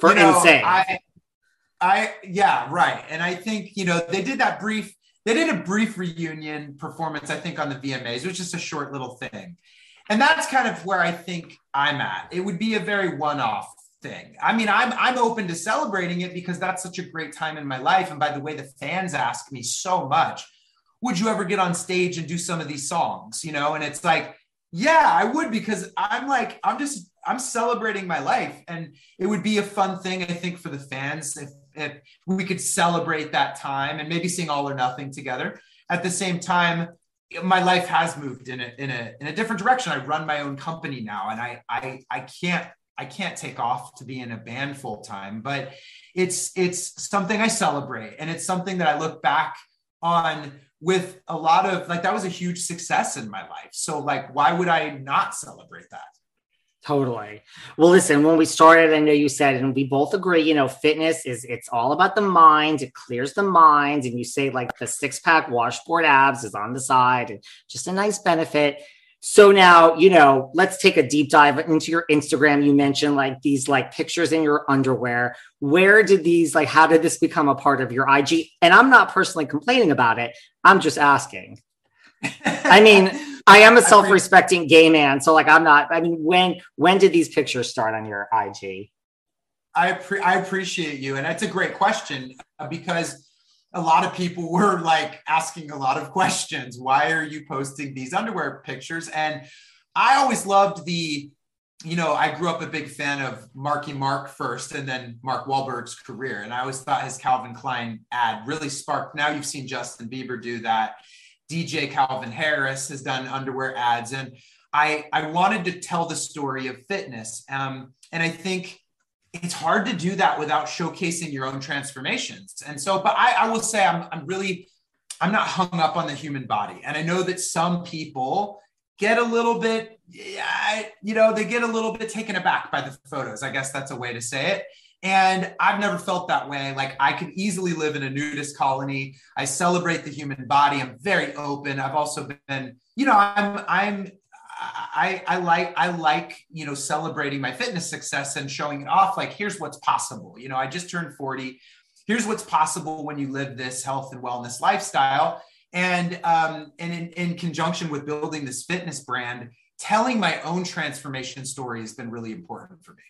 For you know, insane. I, I, yeah, right. And I think, you know, they did that brief. They did a brief reunion performance, I think, on the V M As. It was just a short little thing. And that's kind of where I think I'm at. It would be a very one-off thing. I mean, I'm I'm open to celebrating it because that's such a great time in my life. And by the way, the fans ask me so much, would you ever get on stage and do some of these songs? You know, and it's like, yeah, I would, because I'm like, I'm just, I'm celebrating my life. And it would be a fun thing, I think, for the fans if if we could celebrate that time and maybe sing All or Nothing together. At the same time, my life has moved in a, in a, in a different direction. I run my own company now, and I, I, I can't, I can't take off to be in a band full time, but it's, it's something I celebrate. And it's something that I look back on with a lot of, like, that was a huge success in my life. So, like, why would I not celebrate that? Totally. Well, listen, when we started, I know you said, and we both agree, you know, fitness is, it's all about the mind. It clears the mind. And you say, like, the six pack washboard abs is on the side and just a nice benefit. So now, you know, let's take a deep dive into your Instagram. You mentioned, like, these, like, pictures in your underwear. Where did these, like, how did this become a part of your I G? And I'm not personally complaining about it. I'm just asking. I mean, I am a self-respecting gay man. So, like, I'm not, I mean, when, when did these pictures start on your I G? I, pre- I appreciate you. And that's a great question, because a lot of people were like asking a lot of questions. Why are you posting these underwear pictures? And I always loved the, you know, I grew up a big fan of Marky Mark first and then Mark Wahlberg's career. And I always thought his Calvin Klein ad really sparked. Now you've seen Justin Bieber do that. D J Calvin Harris has done underwear ads. And I, I wanted to tell the story of fitness. Um, and I think it's hard to do that without showcasing your own transformations. And so, but I, I will say I'm, I'm really, I'm not hung up on the human body. And I know that some people get a little bit, you know, they get a little bit taken aback by the photos. I guess that's a way to say it. And I've never felt that way. Like, I could easily live in a nudist colony. I celebrate the human body. I'm very open. I've also been, you know, I'm, I'm, I, I like, I like, you know, celebrating my fitness success and showing it off. Like, here's what's possible. You know, I just turned forty. Here's what's possible when you live this health and wellness lifestyle. And, um, and in, in conjunction with building this fitness brand, telling my own transformation story has been really important for me.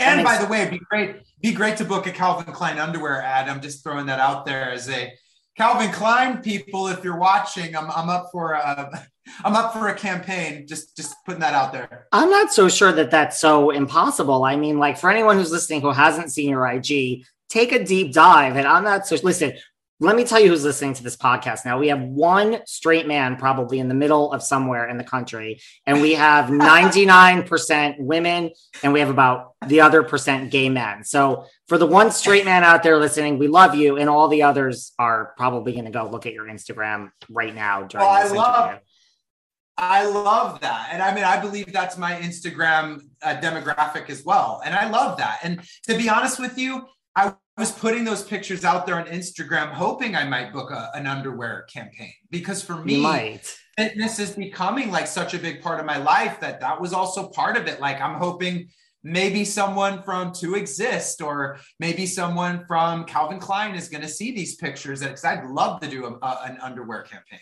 And makes- by the way, it'd be great, be great to book a Calvin Klein underwear ad. I'm just throwing that out there as a Calvin Klein people. If you're watching, I'm, I'm up for a, I'm up for a campaign. Just, just putting that out there. I'm not so sure that that's so impossible. I mean, like, for anyone who's listening, who hasn't seen your I G, take a deep dive. And I'm not so, listen, let me tell you who's listening to this podcast now. We have one straight man probably in the middle of somewhere in the country, and we have ninety-nine percent women, and we have about the other percent gay men. So for the one straight man out there listening, we love you, and all the others are probably going to go look at your Instagram right now. During well, this I love interview. I love that. And I mean, I believe that's my Instagram uh, demographic as well. And I love that. And to be honest with you, I was putting those pictures out there on Instagram, hoping I might book a, an underwear campaign, because for me, fitness is becoming like such a big part of my life that that was also part of it. Like, I'm hoping maybe someone from To Exist or maybe someone from Calvin Klein is going to see these pictures, because I'd love to do a, a, an underwear campaign.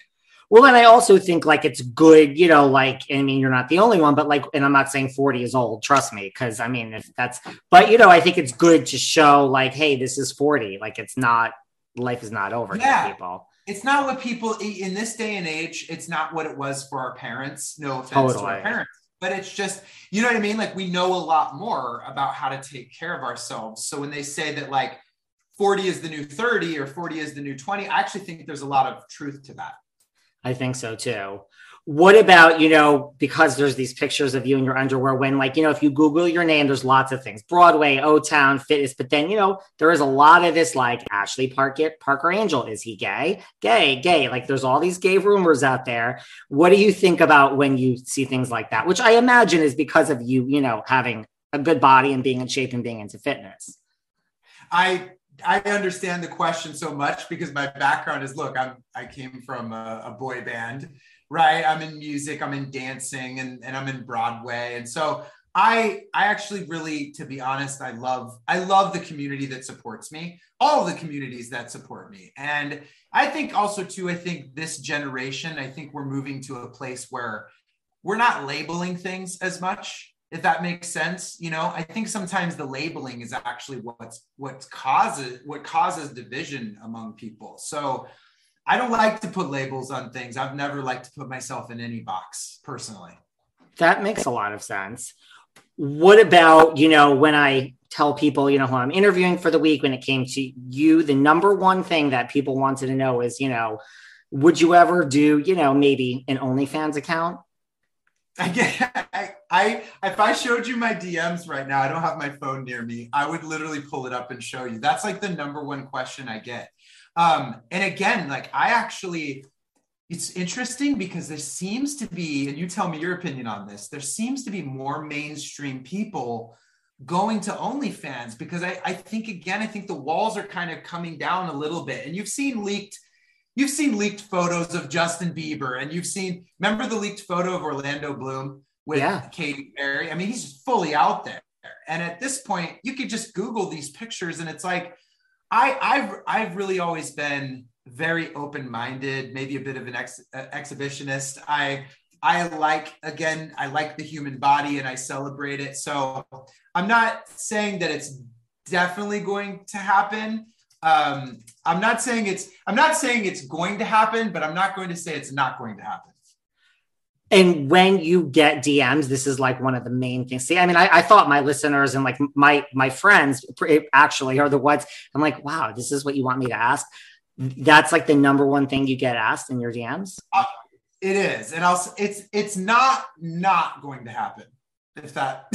Well, and I also think, like, it's good, you know, like, I mean, you're not the only one, but like, and I'm not saying forty is old, trust me, because I mean, if that's, but you know, I think it's good to show, like, hey, this is forty. Like, it's not, life is not over. Yeah. To people. It's not what people eat in this day and age. It's not what it was for our parents. No offense totally. To our parents, but it's just, you know what I mean? Like, we know a lot more about how to take care of ourselves. So when they say that, like, forty is the new thirty or forty is the new twenty, I actually think there's a lot of truth to that. I think so too. What about, you know, because there's these pictures of you in your underwear, when, like, you know, if you Google your name, there's lots of things, Broadway, O-Town, fitness, but then, you know, there is a lot of this, like, Ashley Parker, Parker Angel, is he gay? Gay, gay. Like, there's all these gay rumors out there. What do you think about when you see things like that? Which I imagine is because of you, you know, having a good body and being in shape and being into fitness. I I understand the question so much, because my background is, look, I'm, I came from a, a boy band, right? I'm in music, I'm in dancing, and, and I'm in Broadway. And so I, I actually really, to be honest, I love, I love the community that supports me, all the communities that support me. And I think also too, I think this generation, I think we're moving to a place where we're not labeling things as much. If that makes sense, you know, I think sometimes the labeling is actually what's what causes what causes division among people. So I don't like to put labels on things. I've never liked to put myself in any box personally. That makes a lot of sense. What about, you know, when I tell people, you know, who I'm interviewing for the week, when it came to you, the number one thing that people wanted to know is, you know, would you ever do, you know, maybe an OnlyFans account? I get I, I if I showed you my D Ms right now, I don't have my phone near me, I would literally pull it up and show you. That's like the number one question I get. Um, and again, like I actually, it's interesting because there seems to be, and you tell me your opinion on this, there seems to be more mainstream people going to OnlyFans because I, I think, again, I think the walls are kind of coming down a little bit. And you've seen leaked You've seen leaked photos of Justin Bieber, and you've seen, remember the leaked photo of Orlando Bloom with yeah. Katy Perry? I mean, he's fully out there. And at this point, you could just Google these pictures. And it's like, I, I've, I've really always been very open-minded, maybe a bit of an ex, uh, exhibitionist. I, I like, again, I like the human body and I celebrate it. So I'm not saying that it's definitely going to happen. Um, I'm not saying it's, I'm not saying it's going to happen, but I'm not going to say it's not going to happen. And when you get D Ms, this is like one of the main things. See, I mean, I, I thought my listeners and like my, my friends actually are the ones I'm like, wow, this is what you want me to ask. That's like the number one thing you get asked in your D Ms. Uh, It is. And I'll, it's, it's not, not going to happen. If that,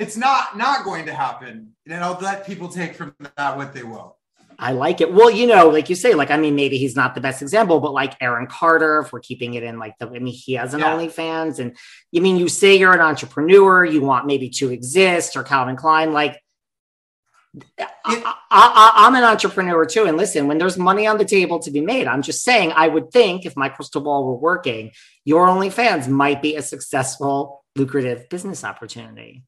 it's not, not going to happen. And I'll let people take from that what they will. I like it. Well, you know, like you say, like, I mean, maybe he's not the best example, but like Aaron Carter, if we're keeping it in like the, I mean, he has an yeah. OnlyFans, and you mean, you say you're an entrepreneur, you want maybe to exist, or Calvin Klein, like, I, I, I, I'm an entrepreneur too. And listen, when there's money on the table to be made, I'm just saying, I would think if my crystal ball were working, your OnlyFans might be a successful, lucrative business opportunity.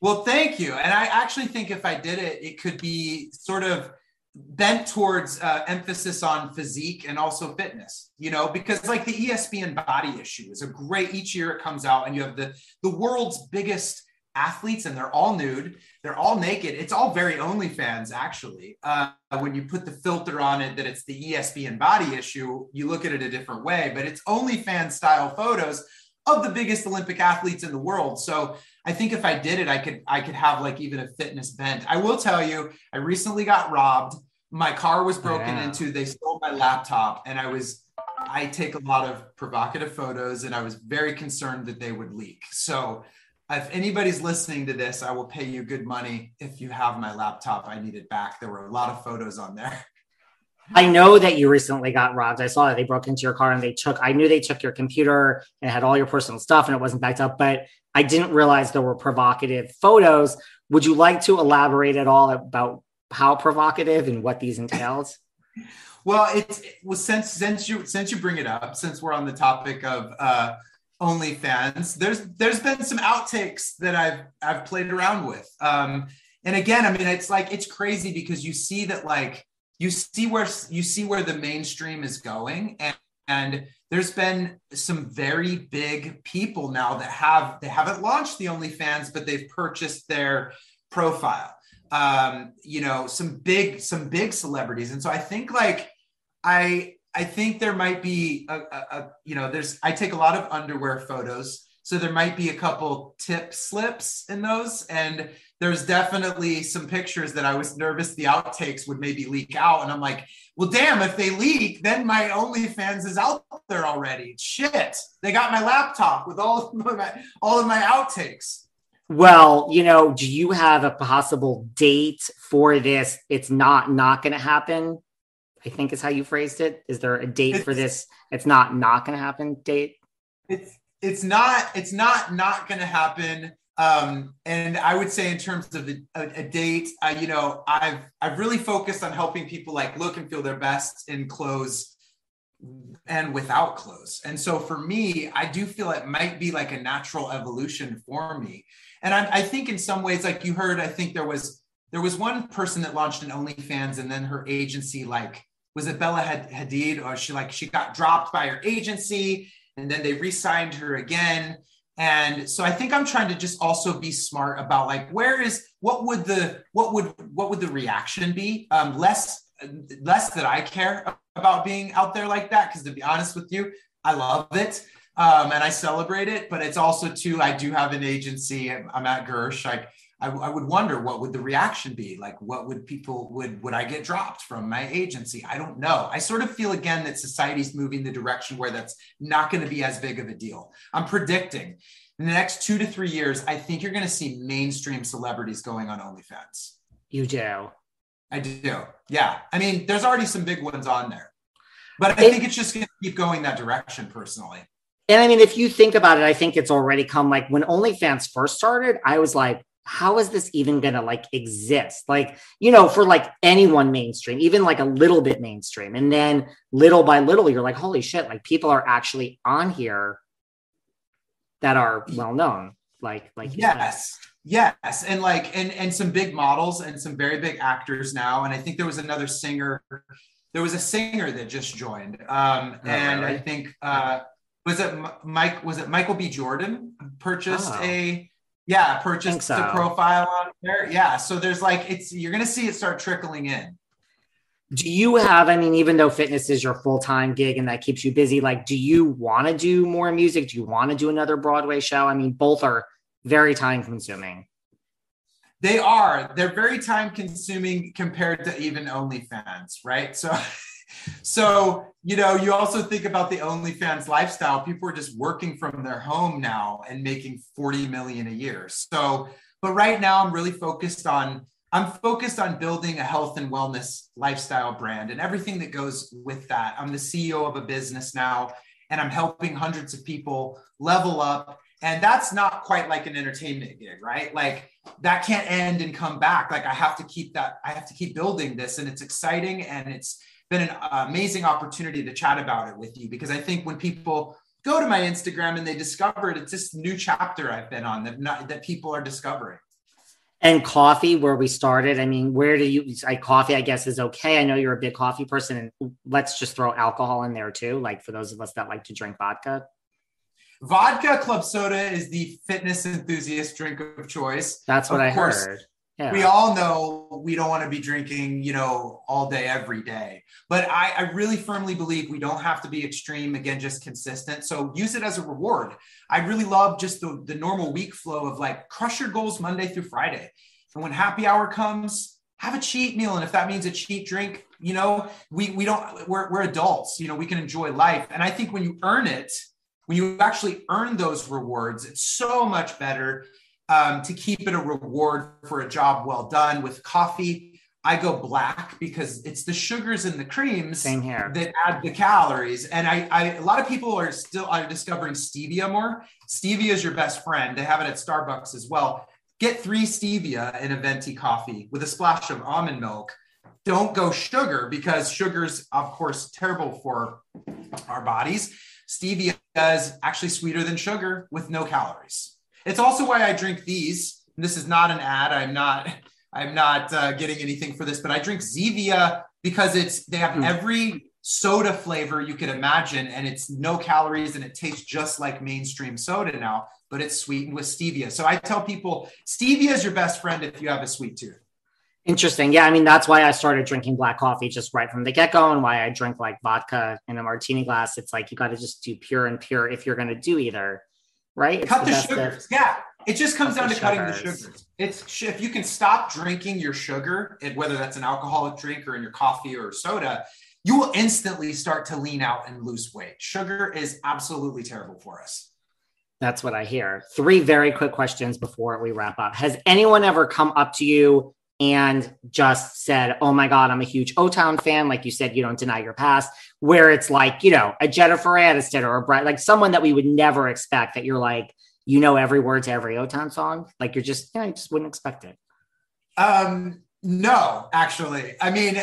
Well, thank you. And I actually think if I did it, it could be sort of bent towards uh, emphasis on physique and also fitness, you know, because like the E S P N body issue is a great, each year it comes out and you have the, the world's biggest athletes, and they're all nude, they're all naked. It's all very OnlyFans, actually. Uh, when you put the filter on it that it's the E S P N body issue, you look at it a different way, but it's OnlyFans style photos of the biggest Olympic athletes in the world. So I think if I did it, I could, I could have like even a fitness bent. I will tell you, I recently got robbed. My car was broken yeah. into. They stole my laptop, and I was, I take a lot of provocative photos, and I was very concerned that they would leak. So if anybody's listening to this, I will pay you good money. If you have my laptop, I need it back. There were a lot of photos on there. I know that you recently got robbed. I saw that they broke into your car and they took, I knew they took your computer and had all your personal stuff and it wasn't backed up, but I didn't realize there were provocative photos. Would you like to elaborate at all about how provocative and what these entails? Well, it's, it was since, since you, since you bring it up, since we're on the topic of, uh, OnlyFans, there's there's been some outtakes that I've I've played around with, um, and again, I mean, it's like it's crazy because you see that like you see where you see where the mainstream is going, and and there's been some very big people now that have they haven't launched the OnlyFans, but they've purchased their profile, um, you know, some big some big celebrities, and so I think like I. I think there might be a, a, a, you know, there's, I take a lot of underwear photos. So there might be a couple tip slips in those. And there's definitely some pictures that I was nervous the outtakes would maybe leak out. And I'm like, well, damn, if they leak, then my OnlyFans is out there already. Shit. They got my laptop with all of my, all of my outtakes. Well, you know, do you have a possible date for this? It's not, not going to happen, I think is how you phrased it. Is there a date it's, for this? It's not not going to happen date. It's it's not it's not not going to happen. Um, and I would say in terms of a, a date, uh, you know, I've I've really focused on helping people like look and feel their best in clothes and without clothes. And so for me, I do feel it might be like a natural evolution for me. And I, I think in some ways, like you heard, I think there was there was one person that launched an OnlyFans, and then her agency like. Was it Bella Hadid, or she like, she got dropped by her agency and then they re-signed her again. And so I think I'm trying to just also be smart about like, where is, what would the, what would, what would the reaction be? Um, less, less that I care about being out there like that. Cause to be honest with you, I love it. Um, and I celebrate it, but it's also too, I do have an agency. I'm, I'm at Gersh. Like, I, I would wonder what would the reaction be? Like, what would people, would, would I get dropped from my agency? I don't know. I sort of feel again that society's moving the direction where that's not going to be as big of a deal. I'm predicting in the next two to three years, I think you're going to see mainstream celebrities going on OnlyFans. You do? I do. Yeah. I mean, there's already some big ones on there, but I it, think it's just going to keep going that direction personally. And I mean, if you think about it, I think it's already come like when OnlyFans first started, I was like, how is this even going to like exist? Like, you know, for like anyone mainstream, even like a little bit mainstream. And then little by little, you're like, holy shit, like people are actually on here that are well known. Like, like, yes, yes. And like, and, and some big models and some very big actors now. And I think there was another singer, there was a singer that just joined. Um, oh, and really? I think, uh, was it Mike? Was it Michael B. Jordan purchased oh. a? Yeah, purchased so. the profile on there. Yeah, so there's like it's you're gonna see it start trickling in. Do you have, I mean, even though fitness is your full-time gig and that keeps you busy, like, do you want to do more music? Do you want to do another Broadway show? I mean, both are very time-consuming. They are. They're very time-consuming compared to even OnlyFans, right? So, so you know, you also think about the OnlyFans lifestyle. People are just working from their home now and making forty million dollars a year. So, but right now I'm really focused on I'm focused on building a health and wellness lifestyle brand and everything that goes with that. I'm the C E O of a business now, and I'm helping hundreds of people level up. And that's not quite like an entertainment gig, right? Like that can't end and come back. Like I have to keep that, I have to keep building this, and it's exciting. And it's been an amazing opportunity to chat about it with you, because I think when people go to my Instagram and they discover it, it's this new chapter I've been on that, not, that people are discovering. And coffee, where we started. I mean, where do you, I, coffee, I guess, is okay. I know you're a big coffee person, and let's just throw alcohol in there too. Like for those of us that like to drink vodka. Vodka club soda is the fitness enthusiast drink of choice. That's what of I course, heard. Yeah. We all know we don't want to be drinking, you know, all day, every day. But I, I really firmly believe we don't have to be extreme. Again, just consistent. So use it as a reward. I really love just the, the normal week flow of like crush your goals Monday through Friday. And when happy hour comes, have a cheat meal. And if that means a cheat drink, you know, we, we don't, we're, we're adults, you know, we can enjoy life. And I think when you earn it, when you actually earn those rewards, it's so much better. Um, to keep it a reward for a job well done. With coffee, I go black because it's the sugars and the creams Same here. that add the calories. And I, I, a lot of people are still are discovering Stevia more. Stevia is your best friend. They have it at Starbucks as well. Get three Stevia in a venti coffee with a splash of almond milk. Don't go sugar, because sugar's, of course, terrible for our bodies. Stevia is actually sweeter than sugar with no calories. It's also why I drink these. This is not an ad. I'm not. I'm not uh, getting anything for this. But I drink Zevia because it's they have every soda flavor you could imagine, and it's no calories, and it tastes just like mainstream soda now, but it's sweetened with stevia. So I tell people, stevia is your best friend if you have a sweet tooth. Interesting. Yeah, I mean, that's why I started drinking black coffee just right from the get-go, and why I drink like vodka in a martini glass. It's like you got to just do pure and pure if you're going to do either. Right? Cut the sugars. Yeah. It just comes down to cutting the sugars. It's if you can stop drinking your sugar, and whether that's an alcoholic drink or in your coffee or soda, you will instantly start to lean out and lose weight. Sugar is absolutely terrible for us. That's what I hear. Three very quick questions before we wrap up. Has anyone ever come up to you and just said, oh my God, I'm a huge O-Town fan? Like you said, you don't deny your past, where it's like, you know, a Jennifer Aniston or a Brett, like someone that we would never expect that you're like, you know, every word to every O-Town song. Like you're just, you know, you just wouldn't expect it. Um, no, actually. I mean,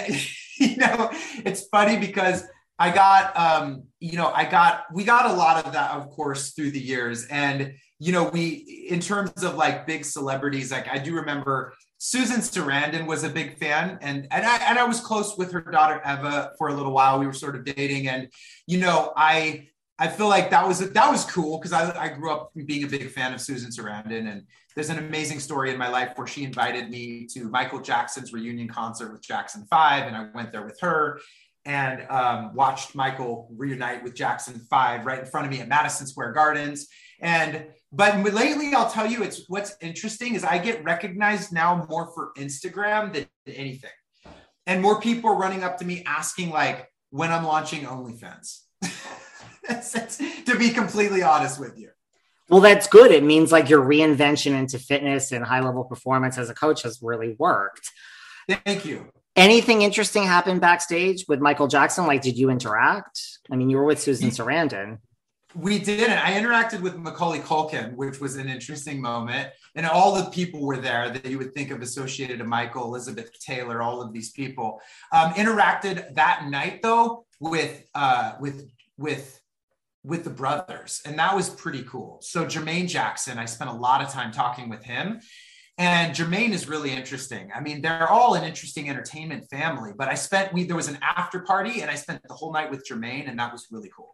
you know, it's funny because I got, um, you know, I got, we got a lot of that, of course, through the years. And, you know, we, in terms of like big celebrities, like I do remember Susan Sarandon was a big fan, and and I and I was close with her daughter Eva for a little while. We were sort of dating, and you know, I I feel like that was that was cool because I I grew up being a big fan of Susan Sarandon, and there's an amazing story in my life where she invited me to Michael Jackson's reunion concert with Jackson five, and I went there with her and um, watched Michael reunite with Jackson five right in front of me at Madison Square Gardens. And but lately, I'll tell you, it's what's interesting is I get recognized now more for Instagram than anything, and more people are running up to me asking like when I'm launching OnlyFans. that's, that's, to be completely honest with you. Well, that's good. It means like your reinvention into fitness and high level performance as a coach has really worked. Thank you. Anything interesting happened backstage with Michael Jackson? Like, did you interact? I mean, you were with Susan Sarandon. We didn't. I interacted with Macaulay Culkin, which was an interesting moment. And all the people were there that you would think of associated to Michael, Elizabeth Taylor, all of these people. Um, interacted that night, though, with uh, with with with the brothers. And that was pretty cool. So Jermaine Jackson, I spent a lot of time talking with him. And Jermaine is really interesting. I mean, they're all an interesting entertainment family. But I spent, we there was an after party, and I spent the whole night with Jermaine, and that was really cool.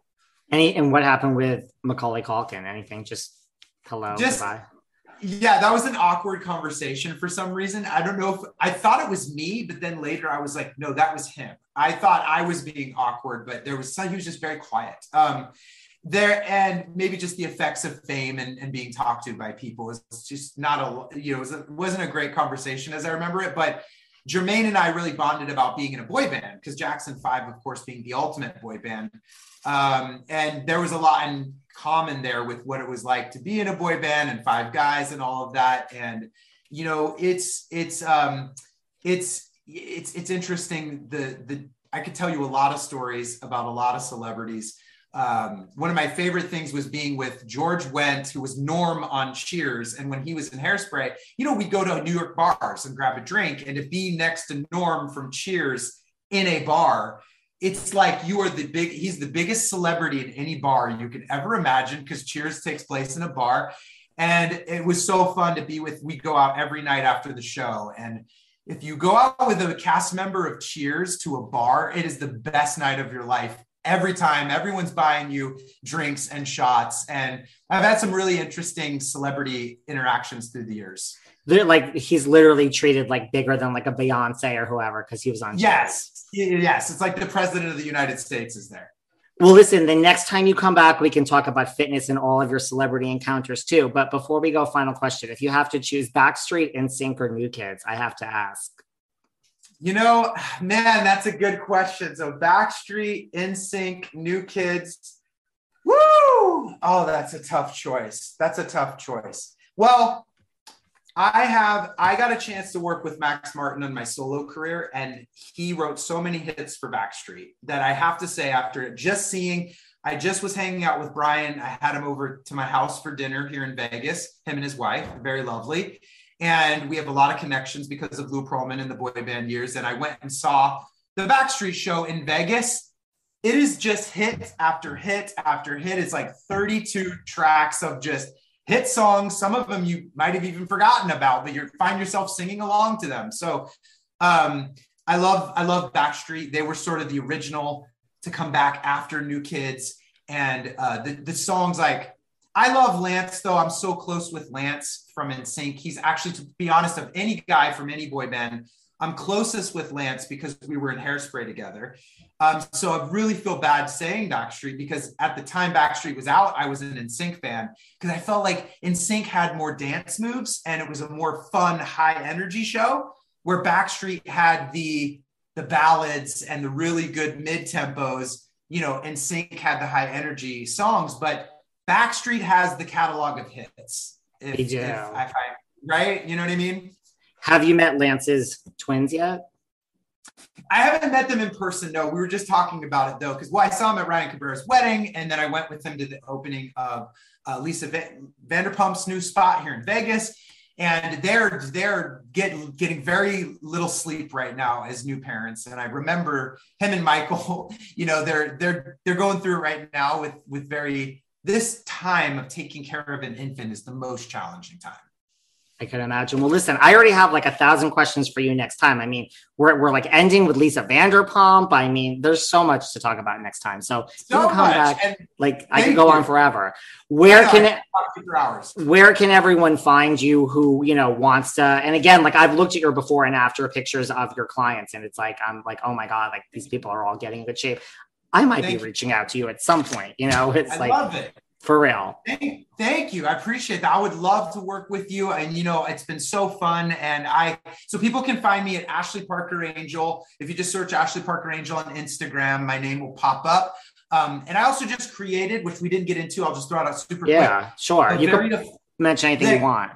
Any and what happened with Macaulay Culkin? Anything? Just hello, just, goodbye. Yeah, that was an awkward conversation for some reason. I don't know if I thought it was me, but then later I was like, no, that was him. I thought I was being awkward, but there was some, he was just very quiet. Um, there and maybe just the effects of fame and, and being talked to by people is just not a, you know, it, was a, it wasn't a great conversation as I remember it, but Jermaine and I really bonded about being in a boy band because Jackson five, of course, being the ultimate boy band. Um, and there was a lot in common there with what it was like to be in a boy band and Five Guys and all of that. And, you know, it's, it's, um, it's, it's, it's interesting. The, the, I could tell you a lot of stories about a lot of celebrities. Um, one of my favorite things was being with George Wendt, who was Norm on Cheers. And when he was in Hairspray, you know, we'd go to New York bars and grab a drink, and to be next to Norm from Cheers in a bar, it's like you are the big, he's the biggest celebrity in any bar you could ever imagine because Cheers takes place in a bar. And it was so fun to be with. We go out every night after the show. And if you go out with a cast member of Cheers to a bar, it is the best night of your life. Every time, everyone's buying you drinks and shots. And I've had some really interesting celebrity interactions through the years. They're like, he's literally treated like bigger than like a Beyonce or whoever, because he was on. Yes. Shows. Yes. It's like the president of the United States is there. Well, listen, the next time you come back, we can talk about fitness and all of your celebrity encounters too. But before we go, final question. If you have to choose Backstreet, N Sync, or New Kids, I have to ask. You know, man, that's a good question. So Backstreet, N Sync, New Kids. Woo! Oh, that's a tough choice. That's a tough choice. Well, I have, I got a chance to work with Max Martin on my solo career, and he wrote so many hits for Backstreet that I have to say after just seeing, I just was hanging out with Brian. I had him over to my house for dinner here in Vegas, him and his wife, very lovely. And we have a lot of connections because of Lou Pearlman and the boy band years. And I went and saw the Backstreet show in Vegas. It is just hit after hit after hit. It's like thirty-two tracks of just hit songs. Some of them you might have even forgotten about, but you find yourself singing along to them. So um, I love I love Backstreet. They were sort of the original to come back after New Kids. And uh, the, the songs like, I love Lance, though. I'm so close with Lance from N Sync. He's actually, to be honest, of any guy from any boy band, I'm closest with Lance because we were in Hairspray together. Um, so I really feel bad saying Backstreet because at the time Backstreet was out, I was an N Sync fan because I felt like N Sync had more dance moves and it was a more fun, high energy show where Backstreet had the, the ballads and the really good mid tempos. You know, N Sync had the high energy songs, but Backstreet has the catalog of hits. If, they do. If I find, right? You know what I mean? Have you met Lance's twins yet? I haven't met them in person, no. We were just talking about it, though, because well, I saw him at Ryan Cabrera's wedding, and then I went with him to the opening of uh, Lisa Van- Vanderpump's new spot here in Vegas, and they're they're get, getting very little sleep right now as new parents. And I remember him and Michael, you know, they're they're they're going through it right now with with very... This time of taking care of an infant is the most challenging time. I can imagine. Well, listen, I already have like a thousand questions for you next time. I mean, we're we're like ending with Lisa Vanderpump. I mean, there's so much to talk about next time. So, so you can come back. And like I can go you. on forever. Where yeah, can it, hours. Where can everyone find you who, you know, wants to, and again, like I've looked at your before and after pictures of your clients and it's like, I'm like, oh my God, like these people are all getting in good shape. I might thank be reaching you. out to you at some point, you know, it's I like, love it. For real. Thank, thank you. I appreciate that. I would love to work with you. And, you know, it's been so fun. And I, so people can find me at Ashley Parker Angel. If you just search Ashley Parker Angel on Instagram, my name will pop up. Um, and I also just created, which we didn't get into, I'll just throw it out super yeah, quick. Yeah, sure. You can aff- mention anything they, you want.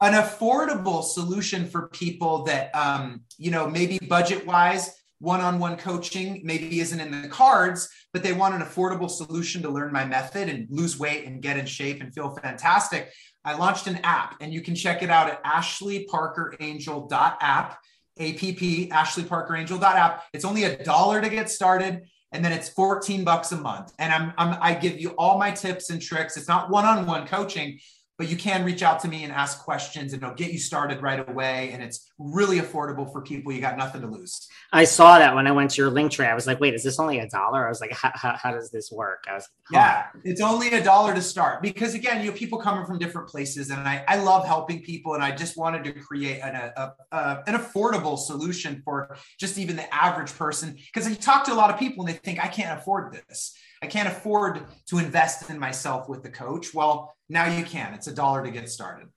An affordable solution for people that, um, you know, maybe budget wise, one-on-one coaching maybe isn't in the cards, but they want an affordable solution to learn my method and lose weight and get in shape and feel fantastic. I launched an app and you can check it out at ashley parker angel dot app, A P P, ashley parker angel dot app. It's only a dollar to get started. And then it's fourteen bucks a month. And I'm, I'm, I give you all my tips and tricks. It's not one-on-one coaching, but you can reach out to me and ask questions, and it'll get you started right away. And it's really affordable for people. You got nothing to lose. I saw that when I went to your link tree. I was like, wait, is this only a dollar? I was like, how, how does this work? I was like, huh. Yeah, it's only a dollar to start because, again, you know, people coming from different places, and I, I love helping people. And I just wanted to create an, a, a, an affordable solution for just even the average person. Because I talk to a lot of people and they think, I can't afford this. I can't afford to invest in myself with the coach. Well, now you can. It's a dollar to get started.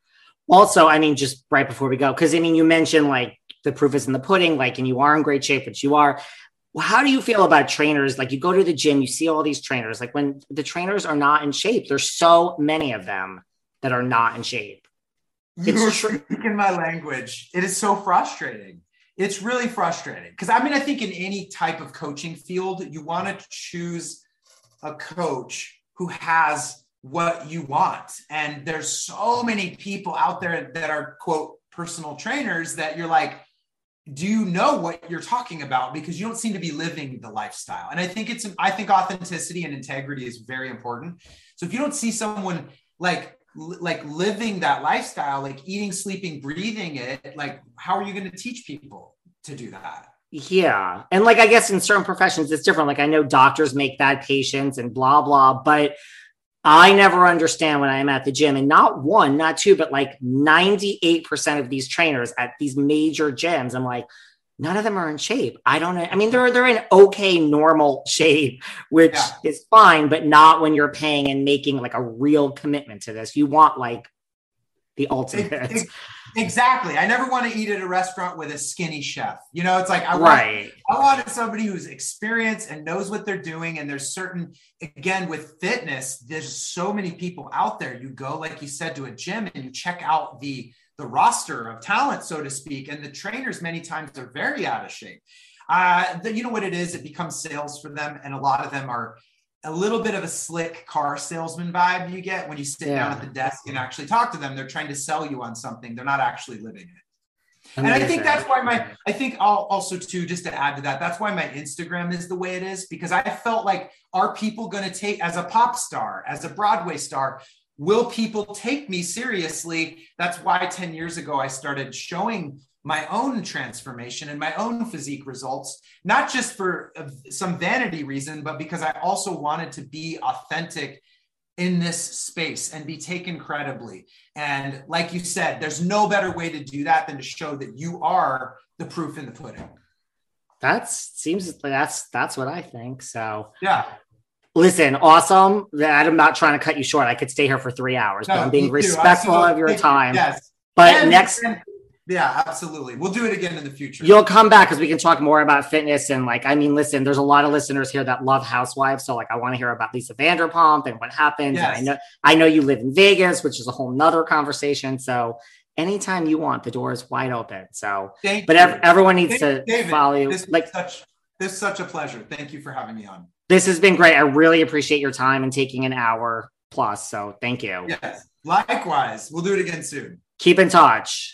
Also, I mean, just right before we go, because I mean, you mentioned like the proof is in the pudding, like, and you are in great shape, which you are. Well, how do you feel about trainers? Like, you go to the gym, you see all these trainers, like when the trainers are not in shape, there's so many of them that are not in shape. You're speaking my language. It is so frustrating. It's really frustrating. Because I mean, I think in any type of coaching field, you want to choose a coach who has what you want. And there's so many people out there that are, quote, personal trainers that you're like, do you know what you're talking about? Because you don't seem to be living the lifestyle. And I think it's, I think authenticity and integrity is very important. So if you don't see someone like, like living that lifestyle, like eating, sleeping, breathing it, like, how are you going to teach people to do that? Yeah. And like, I guess in certain professions, it's different. Like, I know doctors make bad patients and blah, blah, but I never understand when I'm at the gym, and not one, not two, but like ninety-eight percent of these trainers at these major gyms, I'm like, none of them are in shape. I don't know. I mean, they're, they're in okay, normal shape, which yeah. is fine, but not when you're paying and making like a real commitment to this. You want like the ultimate. It, it, exactly. I never want to eat at a restaurant with a skinny chef. You know, it's like, I want, right. I wanted somebody who's experienced and knows what they're doing. And there's certain, again, with fitness, there's so many people out there. You go, like you said, to a gym and you check out the, the roster of talent, so to speak. And the trainers many times are very out of shape. Uh, the, you know what it is? It becomes sales for them. And a lot of them are a little bit of a slick car salesman vibe you get when you sit yeah. down at the desk and actually talk to them. They're trying to sell you on something. They're not actually living it. And Amazing. I think that's why my, I think I'll also too, just to add to that, that's why my Instagram is the way it is, because I felt like, are people going to take, as a pop star, as a Broadway star, will people take me seriously? That's why ten years ago, I started showing my own transformation and my own physique results, not just for some vanity reason, but because I also wanted to be authentic in this space and be taken credibly. And like you said, there's no better way to do that than to show that you are the proof in the pudding. That seems like that's, that's what I think. So yeah. Listen, awesome. I'm not trying to cut you short. I could stay here for three hours, no, but I'm being respectful of your time. Yes. But and, next... And- Yeah, absolutely. We'll do it again in the future. You'll come back because we can talk more about fitness. And like, I mean, listen, there's a lot of listeners here that love housewives. So like, I want to hear about Lisa Vanderpump and what happened. Yes. And I know, I know you live in Vegas, which is a whole nother conversation. So anytime you want, the door is wide open. So, Thank but ev- everyone needs Thank to David, follow you. This is like, such, this is such a pleasure. Thank you for having me on. This has been great. I really appreciate your time and taking an hour plus. So thank you. Yes. Likewise. We'll do it again soon. Keep in touch.